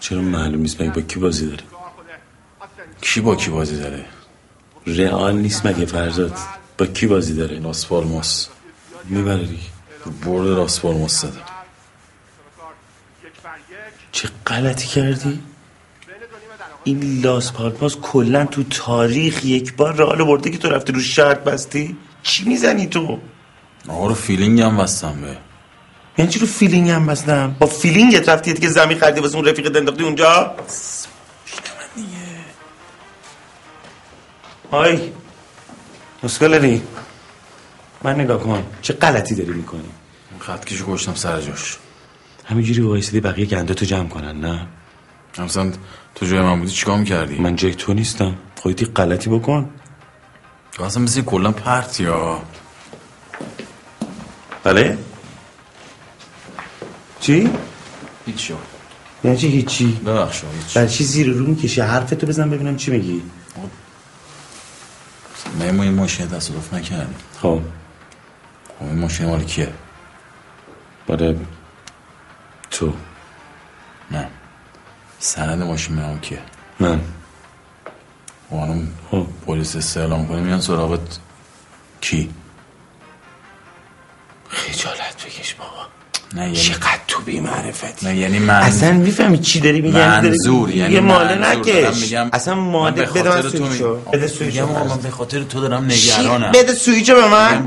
چرا معلوم نیست؟ مگه با کی بازی داره؟ کی با کی بازی داره؟ رئال نیست مگه فرزاد؟ با کی بازی داره؟ لاس پالماس میبره دیگه. برد لاس پالماس زدم. چه غلطی کردی؟ این لاس پالماس کلن تو تاریخ 1 بار رئال برده که تو رفتی رو شرط بستی؟ چی میزنی تو؟ آقا رو فیلینگ هم بستم. به یعنی چی رو فیلینگ هم بستم؟ با فیلینگت رفتید که زمین خریدی واسه اون رفیقت انداختی اونجا؟ بیدمن دیگه. آی مسکلری من نگاه کن چه غلطی داری میکنی. خطکشو گوشتم سر جاش. همینجوری وایسیدی بقیه گنده تو جمع کنن نه؟ همسان تو جای من بودی چیکار میکردی؟ من جای تو نیستم، خودتی غلطی بکن. تو اصلا مثل کلا پرتی ها. بله؟ چی؟ هیچی. یعنی چی هیچی؟ ببخشو هیچی. برای چی زیر رو میکشی؟ حرفتو بزن ببینم چی میگی؟ مهمو این ماشین تصادف نکردی. خب این ماشین مال کیه؟ باره تو. نه سند ماشین من کیه؟ من. اونم پلیس استعلام کنه میان سراغت. کی؟ خجالت بکش بابا. نه یعنی چقدر تو بی‌معرفتی. نه یعنی من اصلا میفهمی چی داری میگی؟ منظور یعنی ماله نکش. اصلا ماله بده سویچو. بده سویچو. من به خاطر تو دارم نگرانم. بده سویچو به من.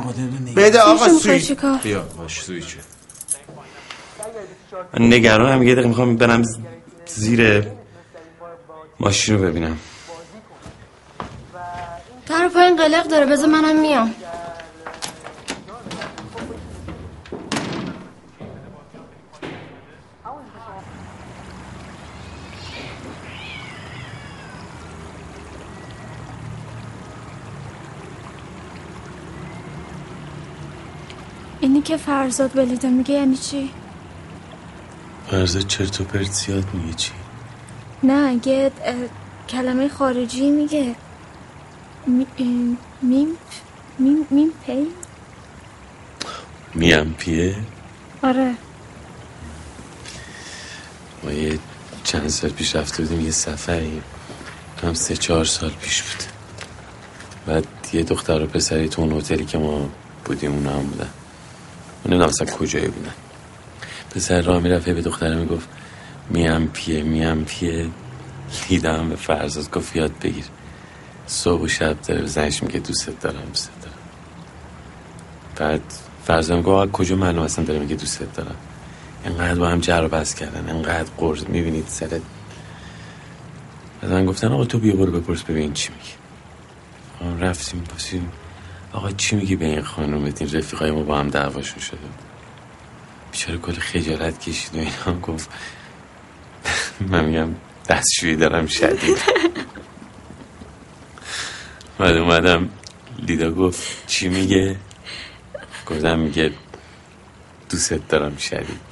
بده آقا سویچ. بیا باش سویچو. من نگرانم یه دقیقه میخوام برم زیر ماشین رو ببینم. در پایین قلق داره، بذار منم میام. اینی که فرزاد به لیدا میگه یعنی چی؟ فرزاد چرت و پرت زیاد میگه. چی؟ نه یه کلمه خارجی میگه. میم پی میام پیه؟ آره. ما یه چند سال پیش رفته بودیم یه سفری، هم 3-4 سال پیش بود. بعد یه دختر و پسری تو اون هتلی که ما بودیم اونا هم بودن. اونا اصلا کجایی بودن. پسر راه میرفت به دختره میگفت میام پیه. لیدا هم به فرزاد گفت یاد بگیر صبح و شب داره زنش میگه دوست دارم. بعد فرزاد گفت کجا منو اصلا داره میگه دوست دارم. انقدر با هم جر و بحث کردن، انقدر قرض میبینید سرت. بعد من گفتن آقا تو بیا برو بپرس ببین چی میگه. رفتیم پرسیدیم آقا چی میگی به این خانم؟ این رفیقای ما با هم دعواشون شده. بیچاره کلی خجالت کشید و اینا. گفت من میگم دستشویی دارم شدید. بعد اومدم لیدا گفت چی میگه؟ گفتم میگه دوست دارم شدید.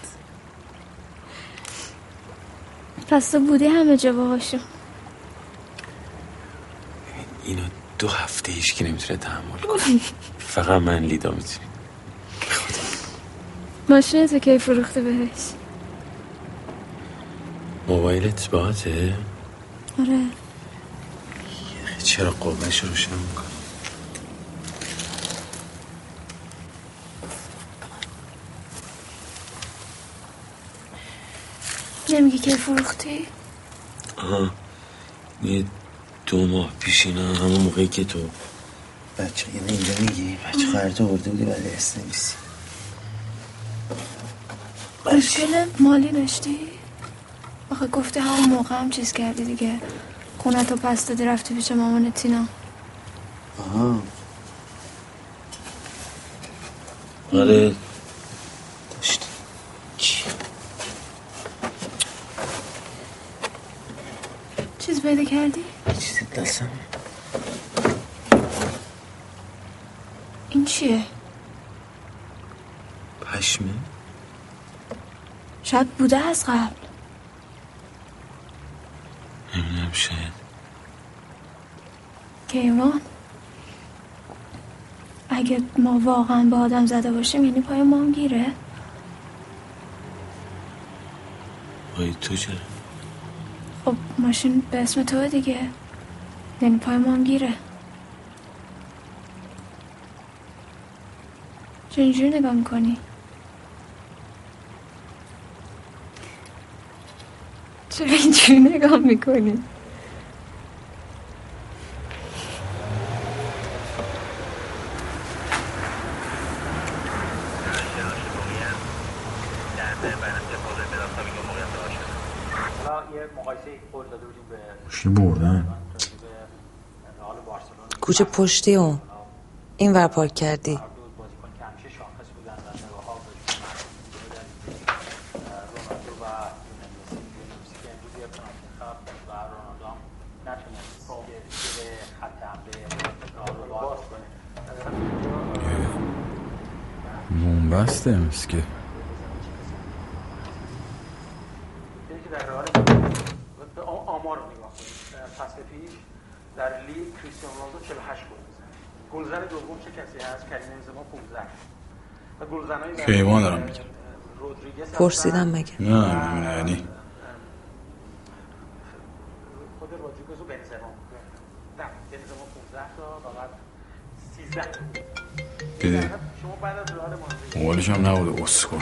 پس تو بودی همه جا باهاشون. اینو 2 هفته هیچکی نمیتونه تحمل کنه. فقط من لیدا میتونیم. ماشینت رو کی فروخته بهش؟ موبایلت باته؟ آره. چرا قوهش رو روشن میکنه؟ نمیگی که فروختی؟ آها. یه 2 ماه پیش اینا، همون موقعی که تو بچه یعنی اینجا میگی بچه خواهرتو برده بودی ولی اسنویسی. مشکل مالی داشتی؟ آخه گفته همون موقع هم چیز کردی دیگه، خونه تو پس دادی رفتی پیش مامان تینا. آها آره داشتی. چیز پیدا کردی؟ چیزی دستم. این چیه؟ پشمه؟ شاید بوده از قبل. نمیدونم شاید. کیوان اگه ما واقعا با آدم زده باشیم یعنی پای ما هم گیره؟ پای تو چرا؟ خب ماشین به اسم تو دیگه، یعنی پای ما هم گیره. چون اینجور نگاه میکنی؟ چرا اینجوری نگاه میکنی؟ چی بردن؟ کوچه پشتی اون این ور پارک کردی. بسته امسکه کیوان دارم میگم. پرسیدم مگه؟ نه یعنی بده موبایلش هم نبوده. اوز کن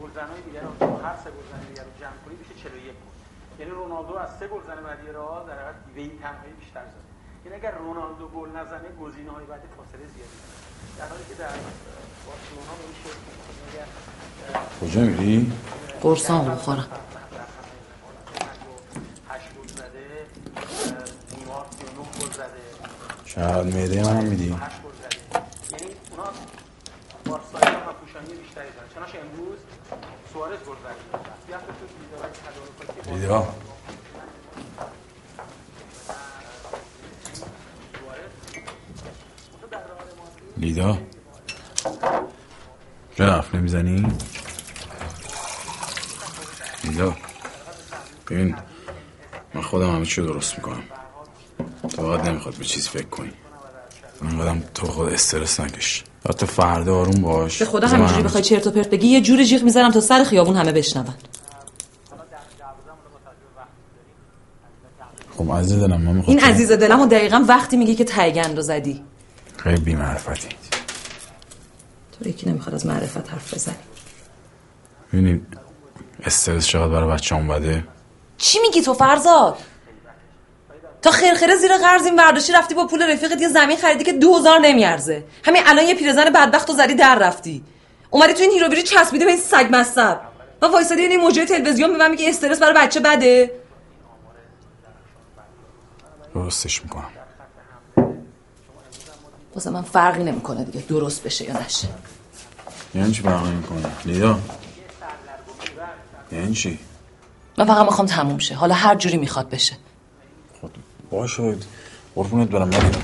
گلزنهای دیگر رو هر 3 گلزن دیگر رو جمع کنی میشه 41 گل. یعنی رونالدو از 3 گلزن بعدی راه در حقیقت به این تنهایی بیشتر زده. یعنی اگر رونالدو گل نزنه گزینه‌های بعدی فاصله زیادی داره، در حالی که در بارسلونا میشه. کجا میری؟ قرصام بخورم. شاید میده من هم میدیم. یعنی اونا بارسایی هم پوشانی بیشتری دارن. چنانش امروز سوارز گل زد. لیدا لیدا جا حرف نمیزنی؟ لیدا ببین من خودم همه چی رو درست میکنم. تو واقعا نمیخواد به چیز فکر کنی. انقدرم تو خود استرس نکش. حتی فردا آروم باش. به خدا همینجوری بخوای چرت و پرت بگی یه جوری جیغ میزنم تا سر خیابون همه بشنون. خب عزیز دلم من میخوام این عزیز دلمو دقیقاً وقتی میگی که تایگند رو زدی. خیلی بی‌معرفتی. تو یکی نمیخواد از معرفت حرف بزنی. ببینید استرس چقدر برای بچه‌ام بده. چی میگی تو فرزاد؟ تا خرخره زیر قرض این برداشتی رفتی با پول رفیقت یه زمین خریدی که 2000 نمیارزه. همین الان یه پیرزن بدبختو زدی در رفتی. اومدی تو این هیروبری چسبیده به این سگ مصب. و وایسادی این موجه تلویزیون به من میگه استرس برای بچه بده. درستش میکنم. واسه من فرقی نمیکنه دیگه درست بشه یا نشه. یعنی چی فرقی میکنه؟ لیدا. یعنی چی؟ من فقط میخوام تموم شه. حالا هر جوری میخواد بشه. باشد قربونت برم نمیدم.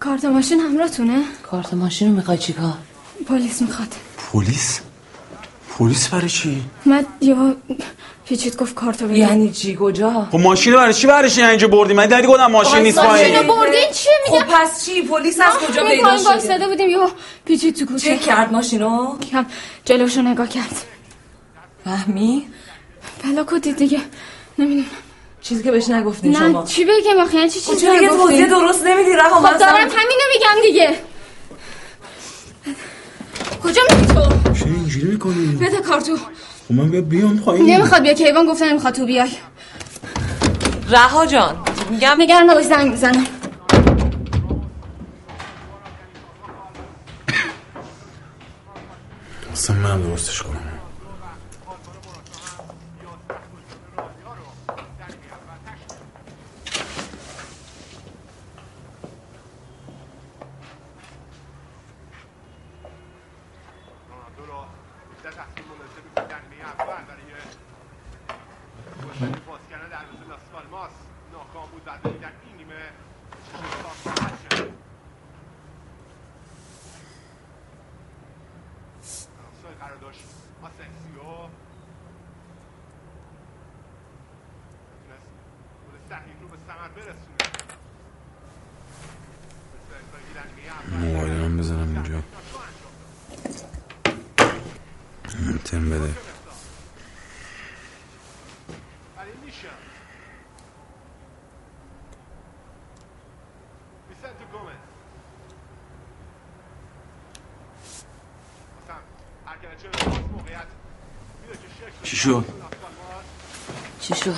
کارت ماشین همراهتونه؟ کارت ماشین رو میخوای چیکار؟ پلیس میخواد. پلیس؟ پلیس برای چی؟ من یا پیچیت گفت کارتو بده. یعنی چی کجا؟ خب ماشین برای چی برش اینجا بردیم؟ من دیدی گفتم ماشین نیست پایین. ماشین رو بردین چی میگم؟ خب پس چی؟ پلیس از کجا پیدا شد؟ ما وایساده بودیم یا پیچیت تو کوچه. چک کرد ماشینو؟ کم جلوشو نگاه کرد. فهمی؟ بلا کودی دیگه نمیدونم چیزی که بهش نگفتین شما. نه چی بگم آخه یعنی چی چیزی که توضیح درست نمیدی رها. من دارم همینو میگم دیگه. کجا میری تو؟ چه اینجوری میکنی؟ بده کارتو. خب من بیام پایین. نمیخواد بیا. کیوان گفتن نمیخواد تو بیای. رها جان میگم نگران نباش زنگ بزنم. اصلا من درستش کنم. چی شد؟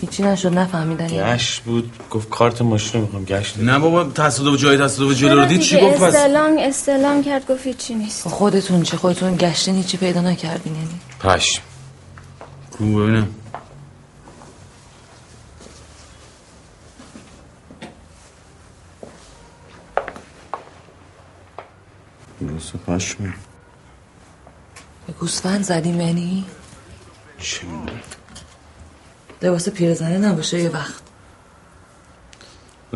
هیچی نشد. نفهمیدن گشت بود گفت کارت ماشین رو میخوام. گشت نه بابا تصادف جای تصادف جلو رو دید. چی گفت پس؟ استلام کرد گفت هیچی نیست. خودتون چه خودتون گشتین هیچی پیدا نکردین یعنی؟ پشم گوه ببینم درسته پشمه به گوسفند زدیم یعنی؟ چه میدونم لباس پیرزنه نباشه. یه وقت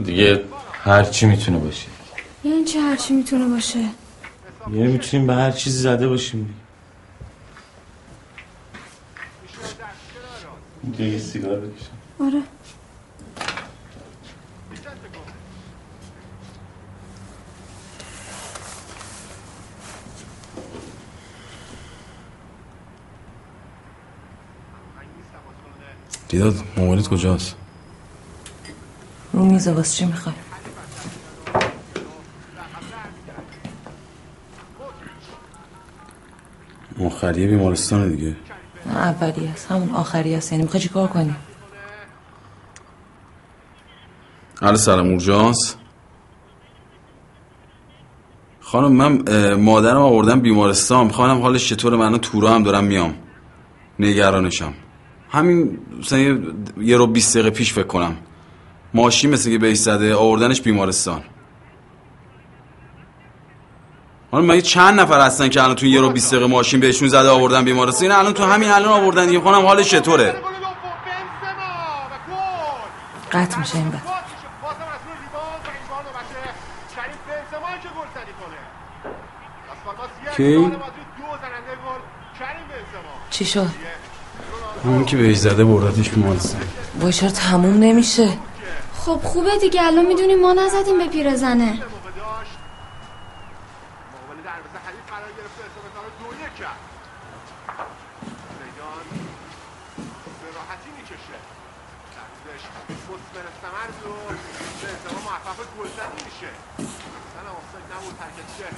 دیگه هرچی میتونه باشه. یعنی چه هرچی میتونه باشه؟ یعنی میتونیم به هر چیزی زده باشیم دیگه. یه سیگار بکشم. آره دیداد موبایلت کجاست؟ رو میزه. واسه چی میخوای؟ آخریه بیمارستانه دیگه. نه اولیه هست. همون آخریه هست. یعنی میخوای چی کار کنی؟ الو سلام اورژانس خانم من مادرم آوردم بیمارستان. خانم حالش چطوره؟ من تورا هم دارم میام. نگرانشم. همین مثلا یه رو 20 دقیقه پیش فکر کنم ماشین مثل که بهش زده آوردنش بیمارستان. حالا من چند نفر هستن که الان تو یه رو 20 دقیقه ماشین بهشون زده آوردن بیمارستان. الان تو همین الان آوردن دیگه. خانم حالش چطوره؟ قطع میشه این بطور. کی؟ چی شد؟ اون که بهش زده بردتش بیمارستان. وای چرا تموم نمیشه؟ خب خوبه دیگه، الان میدونیم ما نزدیم به پیرزنه.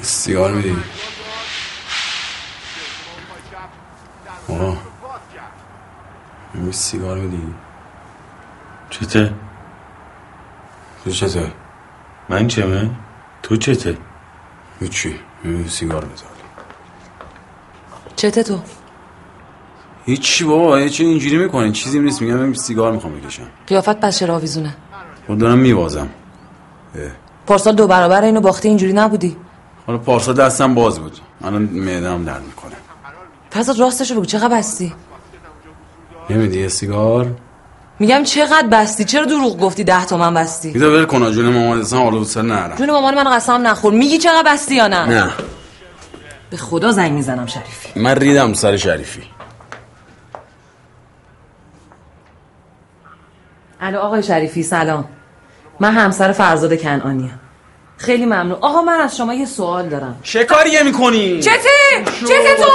سیگار میدی؟ آه میمی سیگار میدی؟ چته؟ تو چته؟ من چمه؟ تو چته؟ هیچی میمی سیگار بزار. چته تو؟ هیچی بابا، هیچی اینجوری میکنه، چیزی نیست. میگم من سیگار میخوام بکشم. قیافت پس چرا آویزونه؟ خود دارم میوازم. پارسال 2 برابر اینو باختی، اینجوری نبودی. حالا پارسال دستم باز بود، الان معده‌ام درد میکنه. فرزاد راستشو بگو چقدر بستی؟ نمیدی یه سیگار؟ میگم چقدر بستی؟ چرا دروغ گفتی 10 تومن بستی؟ میذار ول کن جون مامان، اصلا حالا بسر نرم. جون مامان من قسم نخور. میگی چقدر بستی یا نه؟ نه. به خدا زنگ میزنم شریفی. من ریدم سر شریفی. الو آقای شریفی سلام. من همسر فرزاد کنعانی‌ام. خیلی ممنون. آقا من از شما یه سوال دارم. چه کاریه میکنی؟ چته تو؟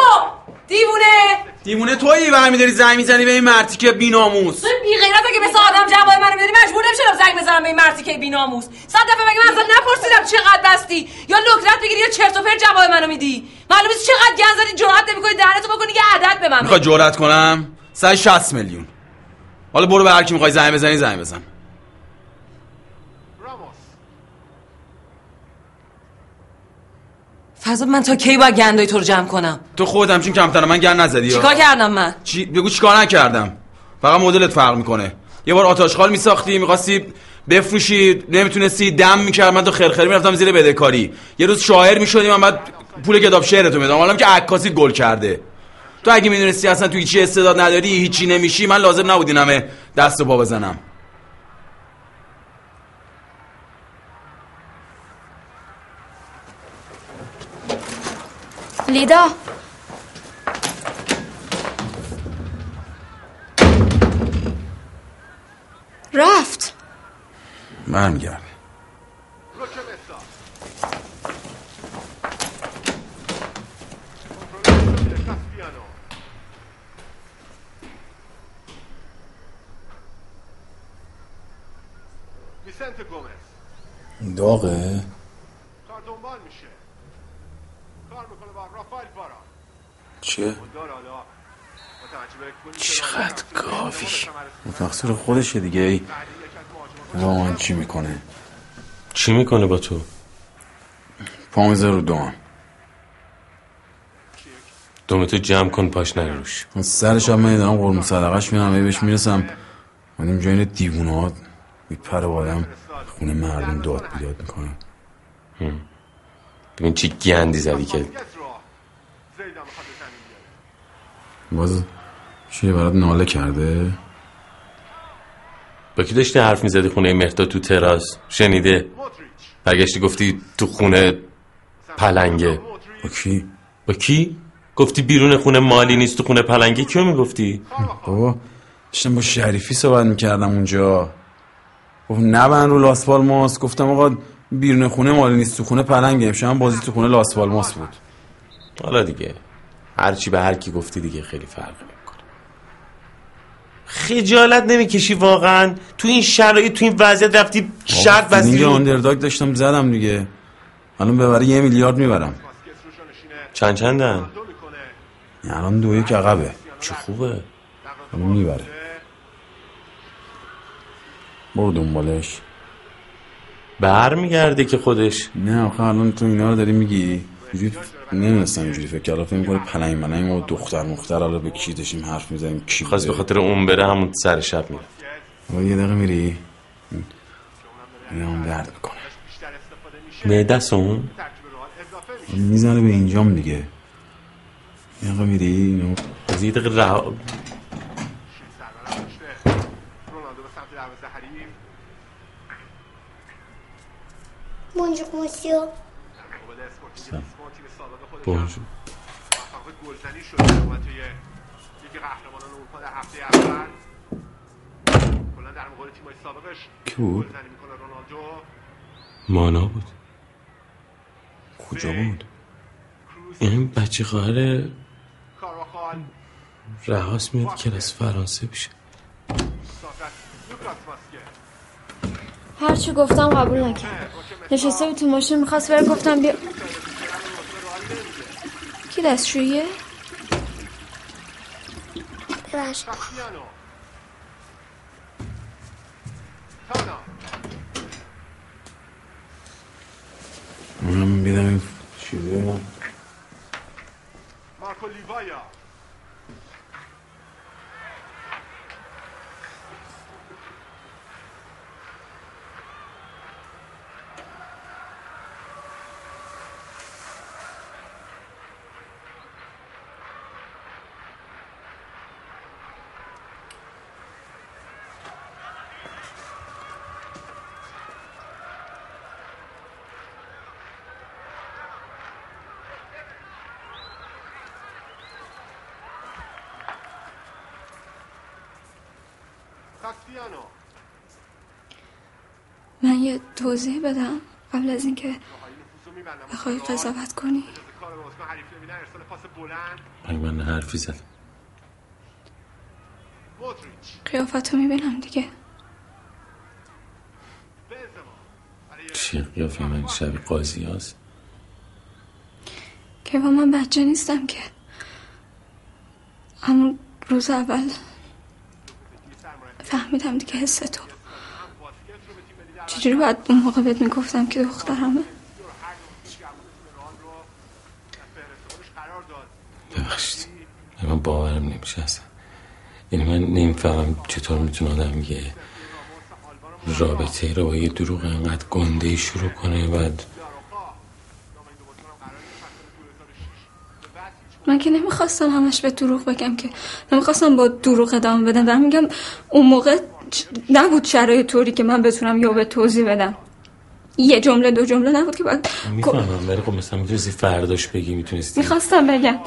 دیوونه تویی برمیداری زنگ میزنی به این مرتی که بی‌ناموس. تو بی‌غیرت اگه مثل آدم جواب منو بدی مجبور نمیشم زنگ بزنم به این مرتی که بی‌ناموس. 100 دفعه مگه من ازت نپرسیدم چقدر بستی؟ یا نکرت بگیری یا چرت و پرت جواب منو میدی. معلومه چقدر گند زدی جرأت نمیکنی دهنتو بکنی یه عدد به من. میخوای جرأت کنم؟ 160 میلیون. حالا برو به هر کی میخوای زنگ بزنی زنگ بزن. فرزاد من تا کی باید گندای تو رو جمع کنم؟ تو خودت همچین کمتر من گند نزدی. چیکار کردم من؟ بگو چیکار نکردم. فقط مدلت فرق میکنه. یه بار آتشخال میساختی، میخواستی بفروشی، نمیتونستی، دم میکرد، من تو خرخری میرفتم زیر بدهکاری. یه روز شاعر میشدی، من بعد پول کتاب شعرتو میدادم. حالا که عکاسی گل کرده. تو اگه میدونستی اصلا تو هیچ استعداد نداری، هیچی نمیشی، من لازم نبود اینم دست و پا بزنم. لیدا رفت. من گرم داغه چه؟ چقدر گاوی متقصیر خودشه دیگه. ای با من چی میکنه با تو؟ پامیزه رو دومتو جمع کن پاش نره روش. سر شب من دارم قرم صدقش میرم ای بهش میرسم من اینجا اینه دیوونات میپره بادم خونه مردم داد بیداد میکنه. ببین چی گندی زدی که باز چیه برات ناله کرده؟ با کی داشتی حرف میزدی خونه مهدا تو تراس؟ شنیده برگشتی گفتی تو خونه پلنگه. با کی؟ گفتی بیرون خونه مالی نیست تو خونه پلنگه. کیو میگفتی؟ بابا داشتم با شریفی صحبت میکردم اونجا. گفت نبند رو لاس پالماس. گفتم آقا بیرون خونه مالی نیست تو خونه پلنگه. امشب بازی تو خونه لاس پالماس بود. حالا دیگه هرچی به هر کی گفتی دیگه خیلی فرق میکنه. خجالت نمیکشی واقعا تو این شرایط تو این وضعیت رفتی شرط بستی؟ یه آندرداگ داشتم زدم دیگه. الان ببره 1 میلیارد میبرم. چندن؟ الان 2-1 عقبه. چه خوبه. الان میبره. برو دنبالش. برمیگرده که خودش. نه آخه الان تو اینا رو داری میگی. نمیدونستم اینجوری فکر کردم. فکر می‌کنه پلنگ ما دختر مختر حالا به کی داشتیم حرف می‌زدیم کی خواست به خاطر اون بره همون سر شب میره. آقا یه دقیقه میری اینم درد میکنه معده‌سون میزنه به اینجام دیگه. یه دقیقه میری اینو از یه دقیقه رها. رونالدو به سمت دروازه حریف مونجو کوسیو سلام. بونجور. کلا در مقابل تیم‌های سابقش گل زنی می‌کنه رونالدو. مانا بود. کجا بود؟ این بچه خواهر رهاس میاد کلاس فرانسه بشه. هرچی گفتم قبول نکرد. نشسته بود تو ماشین میخواست بره، گفتم بیا. کی دستشویه؟ رشت منم بیدم این چی بود؟ مارکو لیوایا من یه توضیح بدم قبل از اینکه بخوای قضاوت کنی. من حرفی زدم. قیافتو میبینم دیگه. چی قیافه من شبیه قاضی هست؟ که با من بچه نیستم که. همون روز اول فهمیدم دیگه حس تو. چجوری باید اون موقع بهت میگفتم که دخترمه؟ ببخشید من باورم نمیشه اصلا. یعنی من نمیفهمم چطور میتونه آدم یه رابطه رو با یه دروغ انقدر گنده‌ای شروع کنه. بعد من که نمیخواستم همش به دروغ بگم، که نمیخواستم با دروغ ادامه بدم. دارم میگم اون موقع نبود شرایط طوری که من بتونم یا به توضیح بدم. یه جمله دو جمله نبود که باید میفهمم. ولی خب مثلا میتونستی فرداش بگی. میتونستی. میخواستم بگم،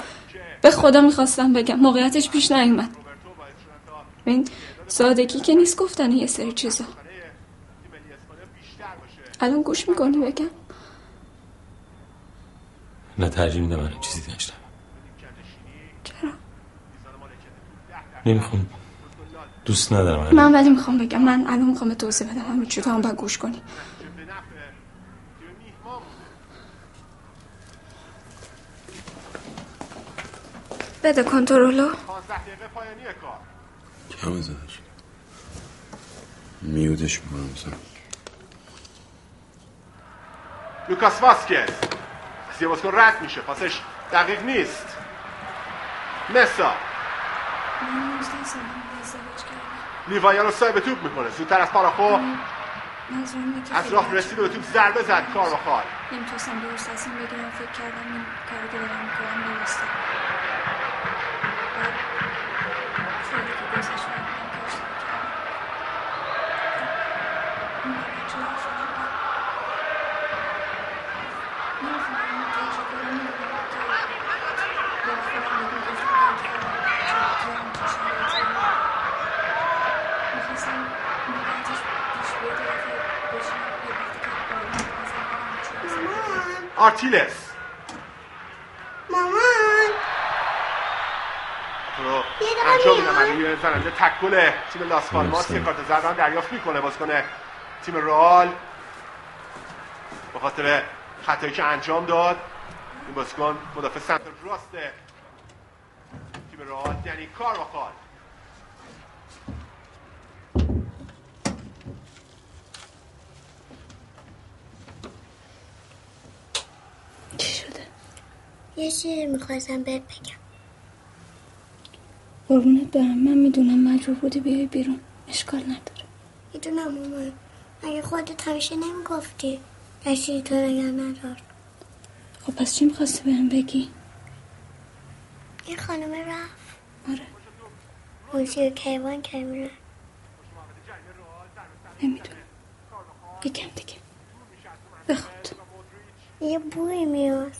به خدا میخواستم بگم، موقعیتش پیش نیومد. این سادگی که نیست گفتن یه سری چیزا. الان گوش میکنی بگم؟ نه ترجیم ده من چیزی داشتم. چرا؟ نمیخوام، دوست ندارم. من ولی میخوام بگم. من الان میخوام به توضیح بدم. همین چی تو هم باید گوش کنی. بده کنترولو. چه هم زدش؟ میودش میکنم زد. لوکاس واسکز از یه بازیکن رد میشه. پاسش دقیق نیست. مسا لیوایا رو سایه به توپ میکنه. زودتر از پاراخو از راه رسید و به توپ ضربه زد. کار و خال نمیتونستم درست از این بگیرم. فکر کردم این کاری که دارم میکنم درسته. آرتیلس مامان انجام میدم از روی زننده تکل تیم لاس پالماس یک کارت زرد دریافت میکنه. بازیکن تیم رئال به خاطر خطایی که انجام داد این بازیکن مدافع سمت راست تیم رئال یعنی کار و خال یه چیزی میخواستم بهت بگم. قربونت برم. من میدونم مجبور بودی بیای بیرون. اشکال نداره. میدونم مامان. اگه خودت همیشه نمیگفتی. اشیری تو نگر ندار. خب پس چی میخواستی بهم بگی؟ این خانم رفت. آره. اون سیر کیوان کمیره. نمیدونم. بگم دیگه. بخواد. یه بوی میاد.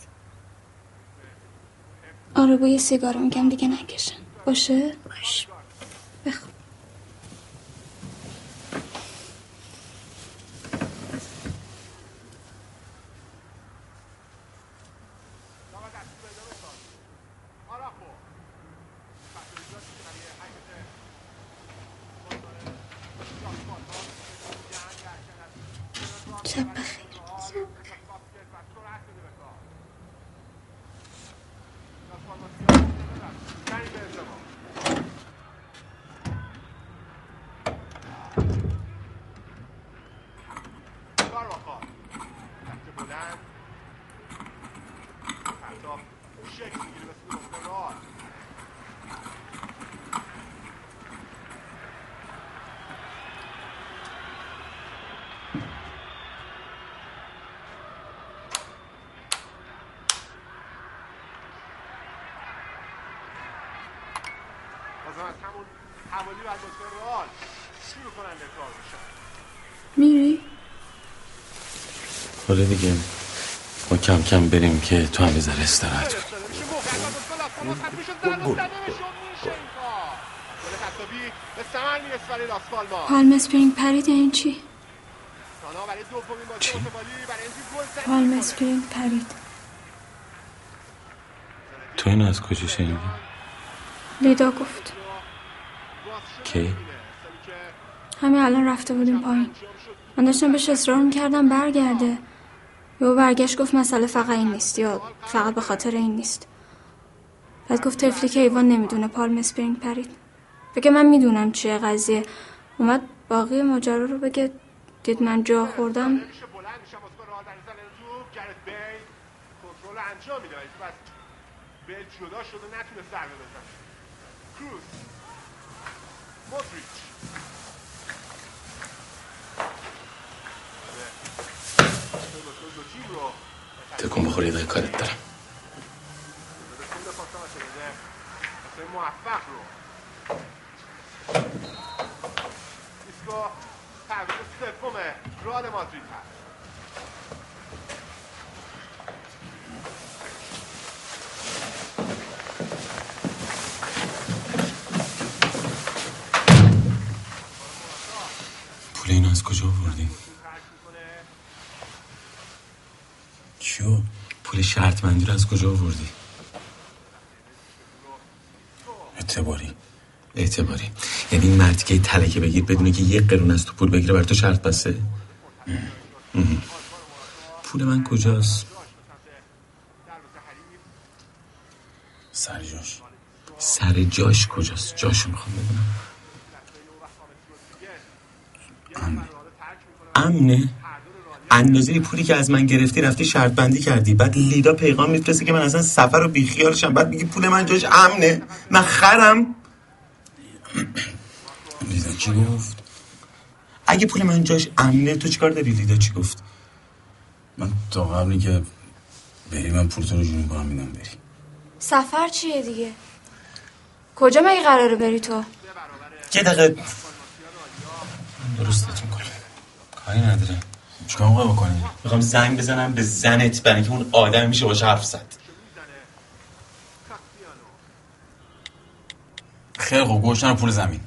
آره بوی سیگارو میگم دیگه نکشن. باشه؟ باشه. بخون. میری؟ حالا دیگه ما کم کم بریم که تو هم بذاره استراحت کنی. پالم اسپرینگ پرید این چی؟ چی؟ پالم اسپرینگ پرید. تو اینو از کجا شنیدی؟ لیدا گفت. کی؟ همین الان رفته بودیم پایین. من داشتم بهش اصرار میکردم برگرده. یهو برگشت گفت مسئله فقط این نیست، یا فقط به خاطر این نیست. بعد گفت طفلی که ایوان نمیدونه پالم اسپرینگ پرید. بگه من میدونم چیه قضیه. اومد باقی ماجرا رو بگه. دید من جا خوردم. تکون بخوری دقیقه کارت دارم. پول اینو از کجا آوردی؟ چیو؟ پول شرطمندی رو از کجا آوردی؟ اعتباری یعنی مرد که تلکه بگیر بدونه که یک قرون از تو پول بگیره بر تو شرط بسته. پول من کجاست؟ سر جاش کجاست؟ جاشو میخوام بدونم. امنه؟ اندازه پولی که از من گرفتی رفتی شرط بندی کردی، بعد لیدا پیغام میفرسته که من اصلا سفر رو بیخیالشم، بعد میگی پول من جاش امنه؟ من خرم؟ لیدا چی گفت؟ اگه پول من جاش امنه تو چیکار داری؟ لیدا چی گفت؟ من تا قبلی که بری من پول تو رو جون با هم میدم بری. سفر چیه دیگه؟ کجا مگه قراره بری تو؟ یه دقیقه درستت میکنم، کاری نداره. چیکار موقع بکنی؟ میخوام زنگ بزنم به زنت برای که اون آدم میشه باشه حرف زد. خیلی خوب، گوشتن پول زمین.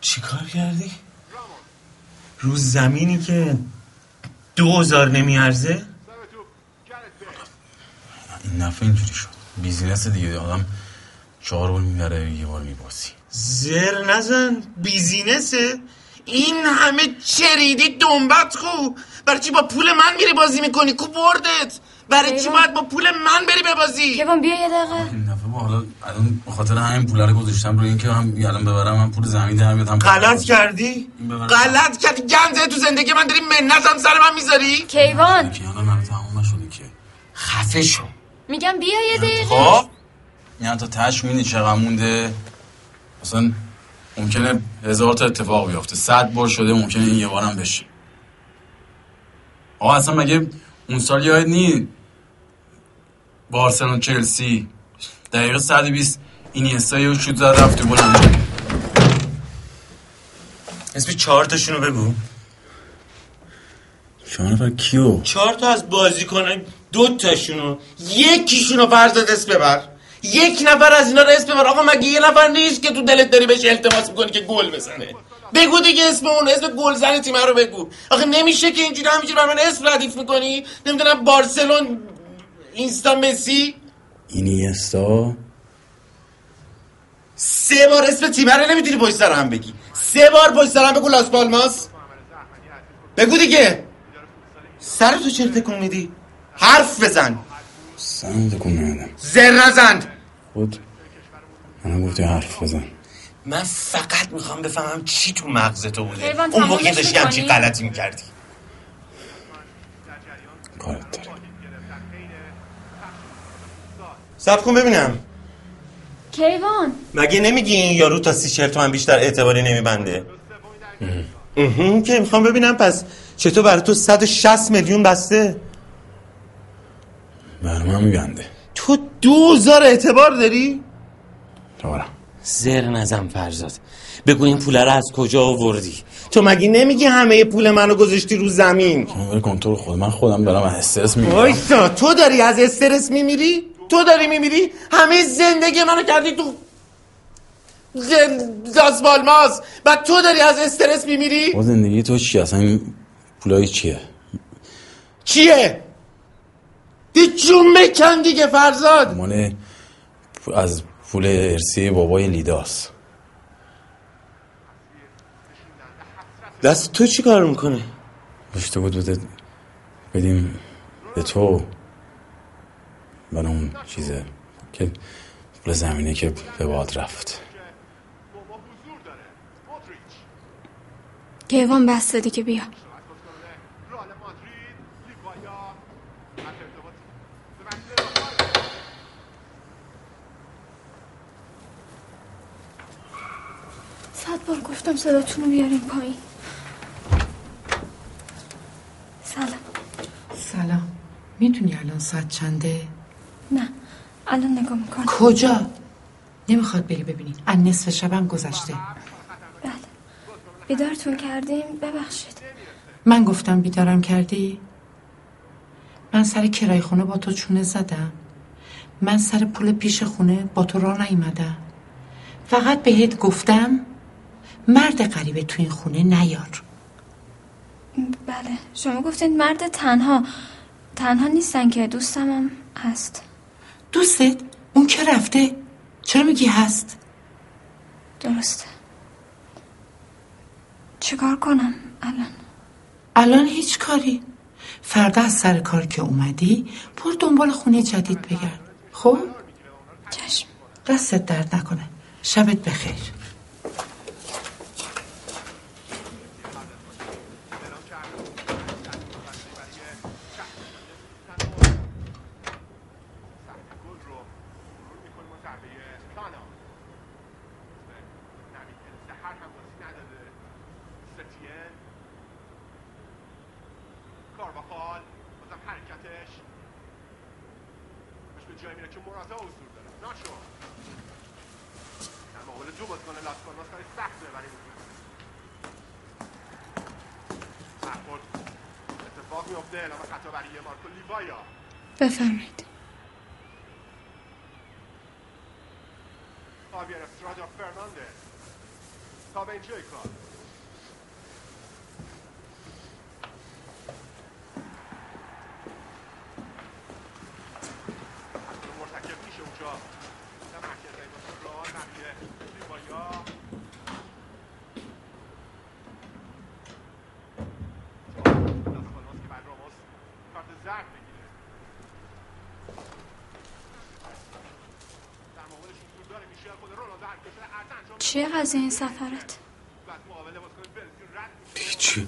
چی کار کردی؟ رو زمینی که 2000 نمیارزه؟ این نفع اینجوری شد بیزینس دیگه، آدم 4 بار میبره یه بار میباسی. زر نزن، بیزینسه. این همه چریدی دنبت خو، برای چی با پول من میری بازی میکنی؟ کو بردت؟ برای چی باید با پول من بری ببازی؟ کیوان بیا یه دقیقه. این دفعه با حالا الان بخاطر همین پوله رو گذاشتم روی اینکه هم الان ببرم من پول زمین درم میاد. هم غلط کردی؟ غلط کردی. گنده تو زندگی من داری مننتم سر من میذاری؟ کیوان کیوان من تمام نشدی که خفه شو. میگم بیا یه دقیقه. یعنی تا تهش میبینی چقدر مونده. اصلا ممکنه 1000 تا اتفاق بیفته، 100 بار شده، ممکنه این یه بارم بشه. آقا اصلا مگه اون سال یاد نی بارسلونا چلسی دقیقه 120 اینیستا شوت زد رفت تو بلند. اسم 4 تاشونو بگو. 4 نفر کیو؟ 4 تا از بازیکنان 2 تاشونو. یکیشونو فرزاد اسم ببر. 1 نفر از اینا رو اسم ببر. آقا مگه 1 نفر نیست که تو دلت داری بهش التماس میکنی که گل بزنه؟ بگو دیگه اسم اون، اسم گلزن تیم رو بگو. آخه نمیشه که اینجوری همینجوری برام اسم ردیف میکنی. نمیدونم بارسلون اینستا مسی اینیستا. 3 بار اسم تیم رو نمیتونی پشت سر هم بگی. 3 بار پشت سر هم بگو لاس پالماس. بگو دیگه. سرتو چرا تکون میدی؟ حرف بزن. سندگو ندم. زر نزن. خود من گفتی حرف بزن. من فقط میخوام بفهمم چی تو مغزتو بوده اون موقع داشتی همچین غلطی میکردی. کارت داره. صبر کن ببینم. کیوان مگه نمیگی این یارو تا 30 تومن بیشتر اعتباری نمیبنده؟ که میخوام ببینم پس چطور برای تو 160 میلیون بسته؟ برام میبنده. تو 2000 اعتبار داری؟ آره. زر نزن فرزاد، بگو این پول رو از کجا آوردی؟ تو مگه نمیگی همه پول منو گذاشتی رو زمین؟ کنترل خود من خودم دارم از استرس میمیرم. وایسا، تو داری از استرس میمیری؟ تو داری میمیری؟ همه زندگی منو کردی تو زاسبالماس، بعد تو داری از استرس میمیری؟ با زندگی تو چی اصلا؟ این پولای چیه؟ چیه؟ دی جون مکن دیگه فرزاد. مانه از پول ارسی بابای لیداست. دست تو چی کار میکنه؟ گفته بود بدیم به تو برای اون چیزه که پول زمینه که به باد رفت. کیوان بسته دیگه، بیا. بار گفتم صداتون رو بیاریم پایین. سلام. میدونی الان ساعت چنده؟ نه الان نگاه میکنم. کجا؟ نمیخواد بری ببینی؟ از نصف شبم گذشته. بله بیدارتون کردیم، ببخشید. من گفتم بیدارم کردی؟ من سر کرای خونه با تو چونه زدم، من سر پول پیش خونه با تو راه نیومدم، فقط بهت گفتم مرد غریبه تو این خونه نیار. بله شما گفتید مرد تنها نیستن که، دوستمم هست. دوستت؟ اون که رفته؟ چرا میگی هست؟ درسته. چیکار کنم الان؟ الان هیچ کاری. فردا از سر کار که اومدی برو دنبال خونه جدید بگرد. خب؟ چشم. دستت درد نکنه. شبت بخیر. بفرمید. چیه قضیه این سفرت؟ هیچی.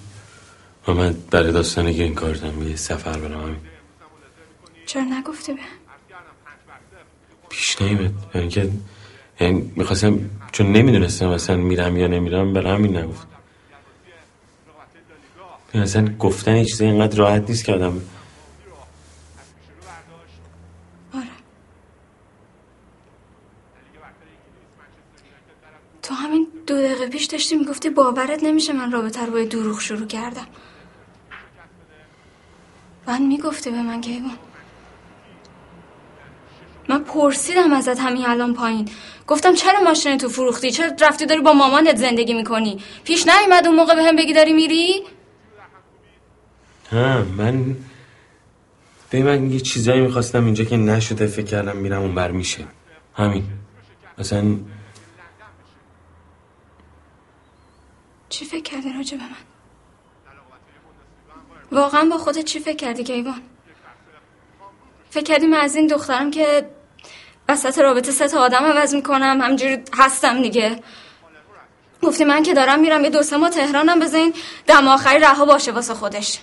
من برای داستانی که این کار دارم یه سفر برم همین. چرا نگفتی به هم؟ پیش نیمت، یعنی میخواستم، چون نمیدونستم اصلا میرم یا نمیرم، برای همین نگفت. یعنی اصلا گفتن یه چیزه اینقدر راحت نیست که آدم. داشتی میگفتی باورت نمیشه من رابطه رو با دروغ شروع کردم. من میگفتی به من کیوان، من پرسیدم ازت همین الان پایین، گفتم چرا ماشین تو فروختی؟ چرا رفتی داری با مامانت زندگی میکنی؟ پیش نیومد اون موقع بهم بگی داری میری؟ ها من یه چیزایی میخواستم اینجا که نشده، فکر کردم میرم اون بر میشه. همین. اصلا چی فکر کردی راجع به من؟ واقعا با خودت چی فکر کردی کیوان؟ فکر کردی من از این دخترم که وسط رابطه 3 تا آدم عوض میکنم همجوری هستم دیگه؟ گفتی من که دارم میرم یه 2-3 ماه تهرانم، بزن دم آخری رها باشه واسه خودش.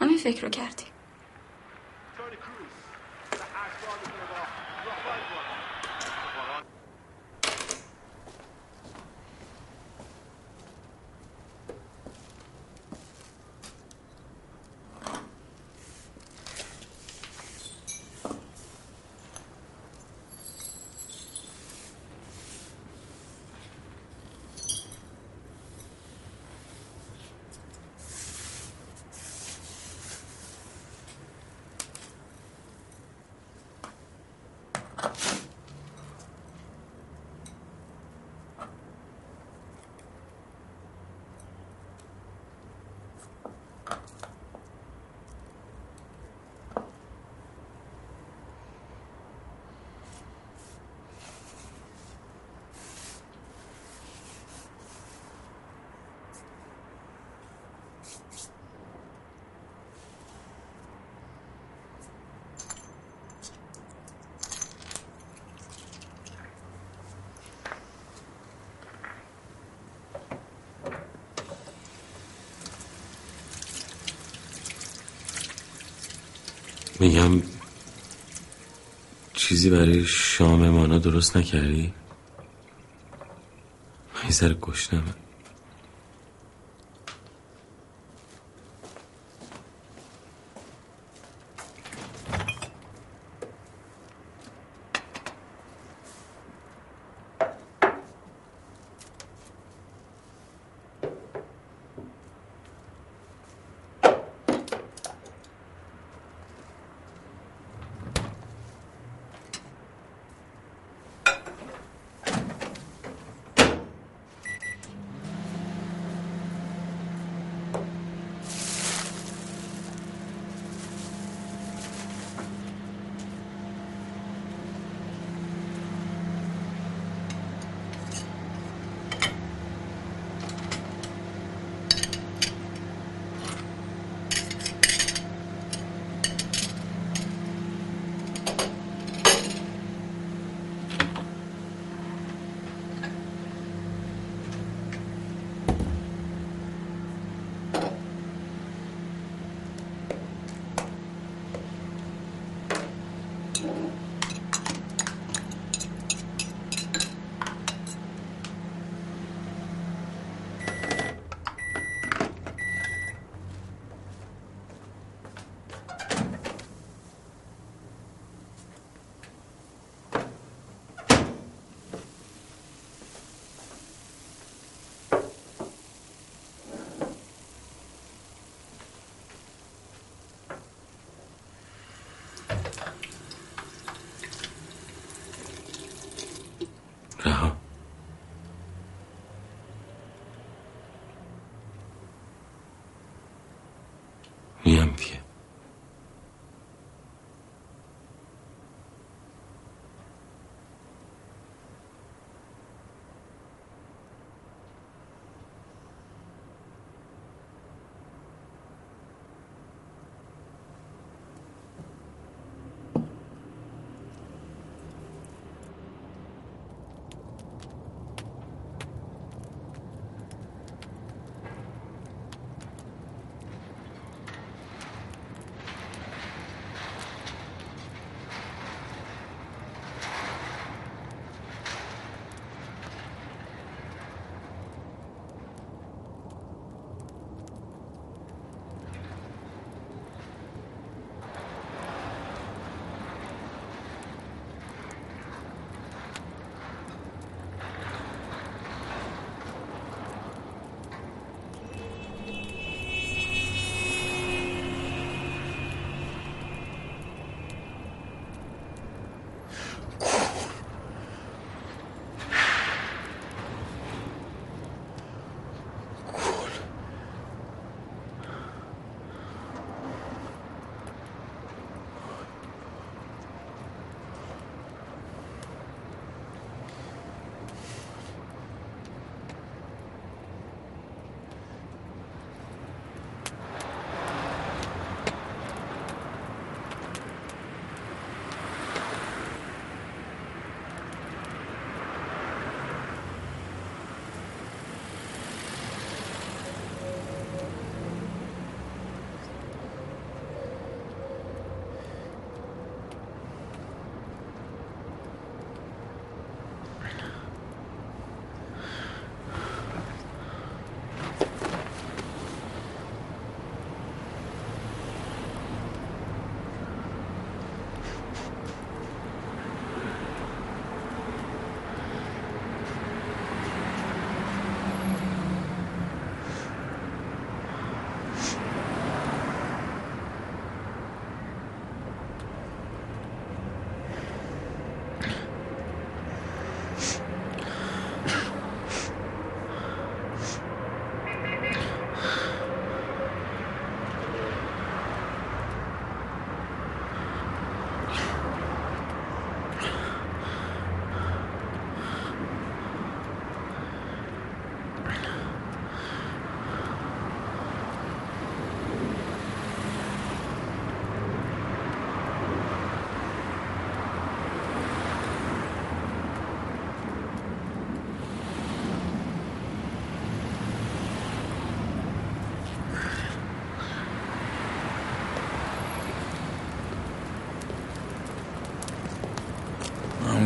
همین فکر رو کردی. میگم چیزی برای شام مانا درست نکردی؟ من سر گشنم.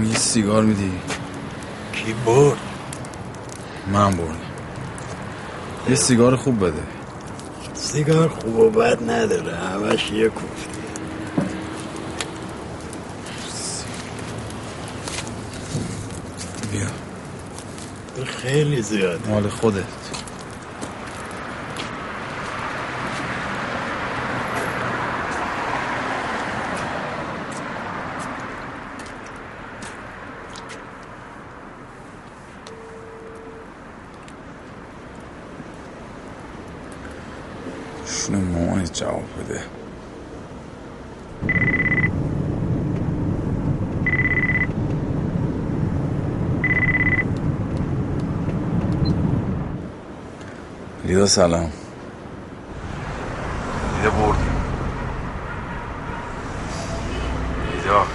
میگی سیگار میدی؟ کی برد؟ من بردم. یه سیگار خوب بده. سیگار خوب و بد نداره، همش یه کوفته. بیا. خیلی زیاده. مال خودت. جواب بده. لیدا سلام. لیدا بردی. لیدا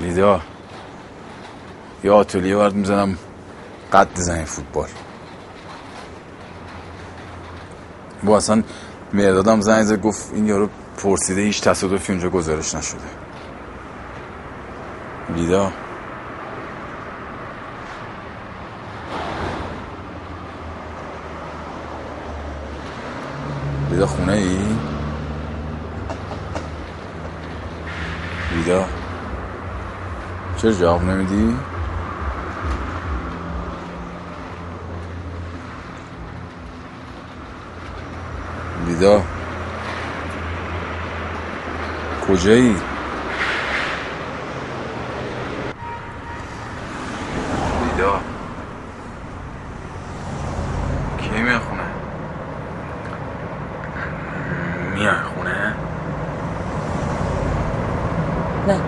لیدا یا آتولیه برد میزنم قد زنی فوتبال. با اصلا مردادم زنگ زد گفت این یارو پرسیده هیچ تصادفی اونجا گزارش نشده. لیدا لیدا خونه ای؟ لیدا چرا جواب نمیدی؟ لیدا کجایی؟ لیدا کی میان خونه؟ میان خونه؟ نه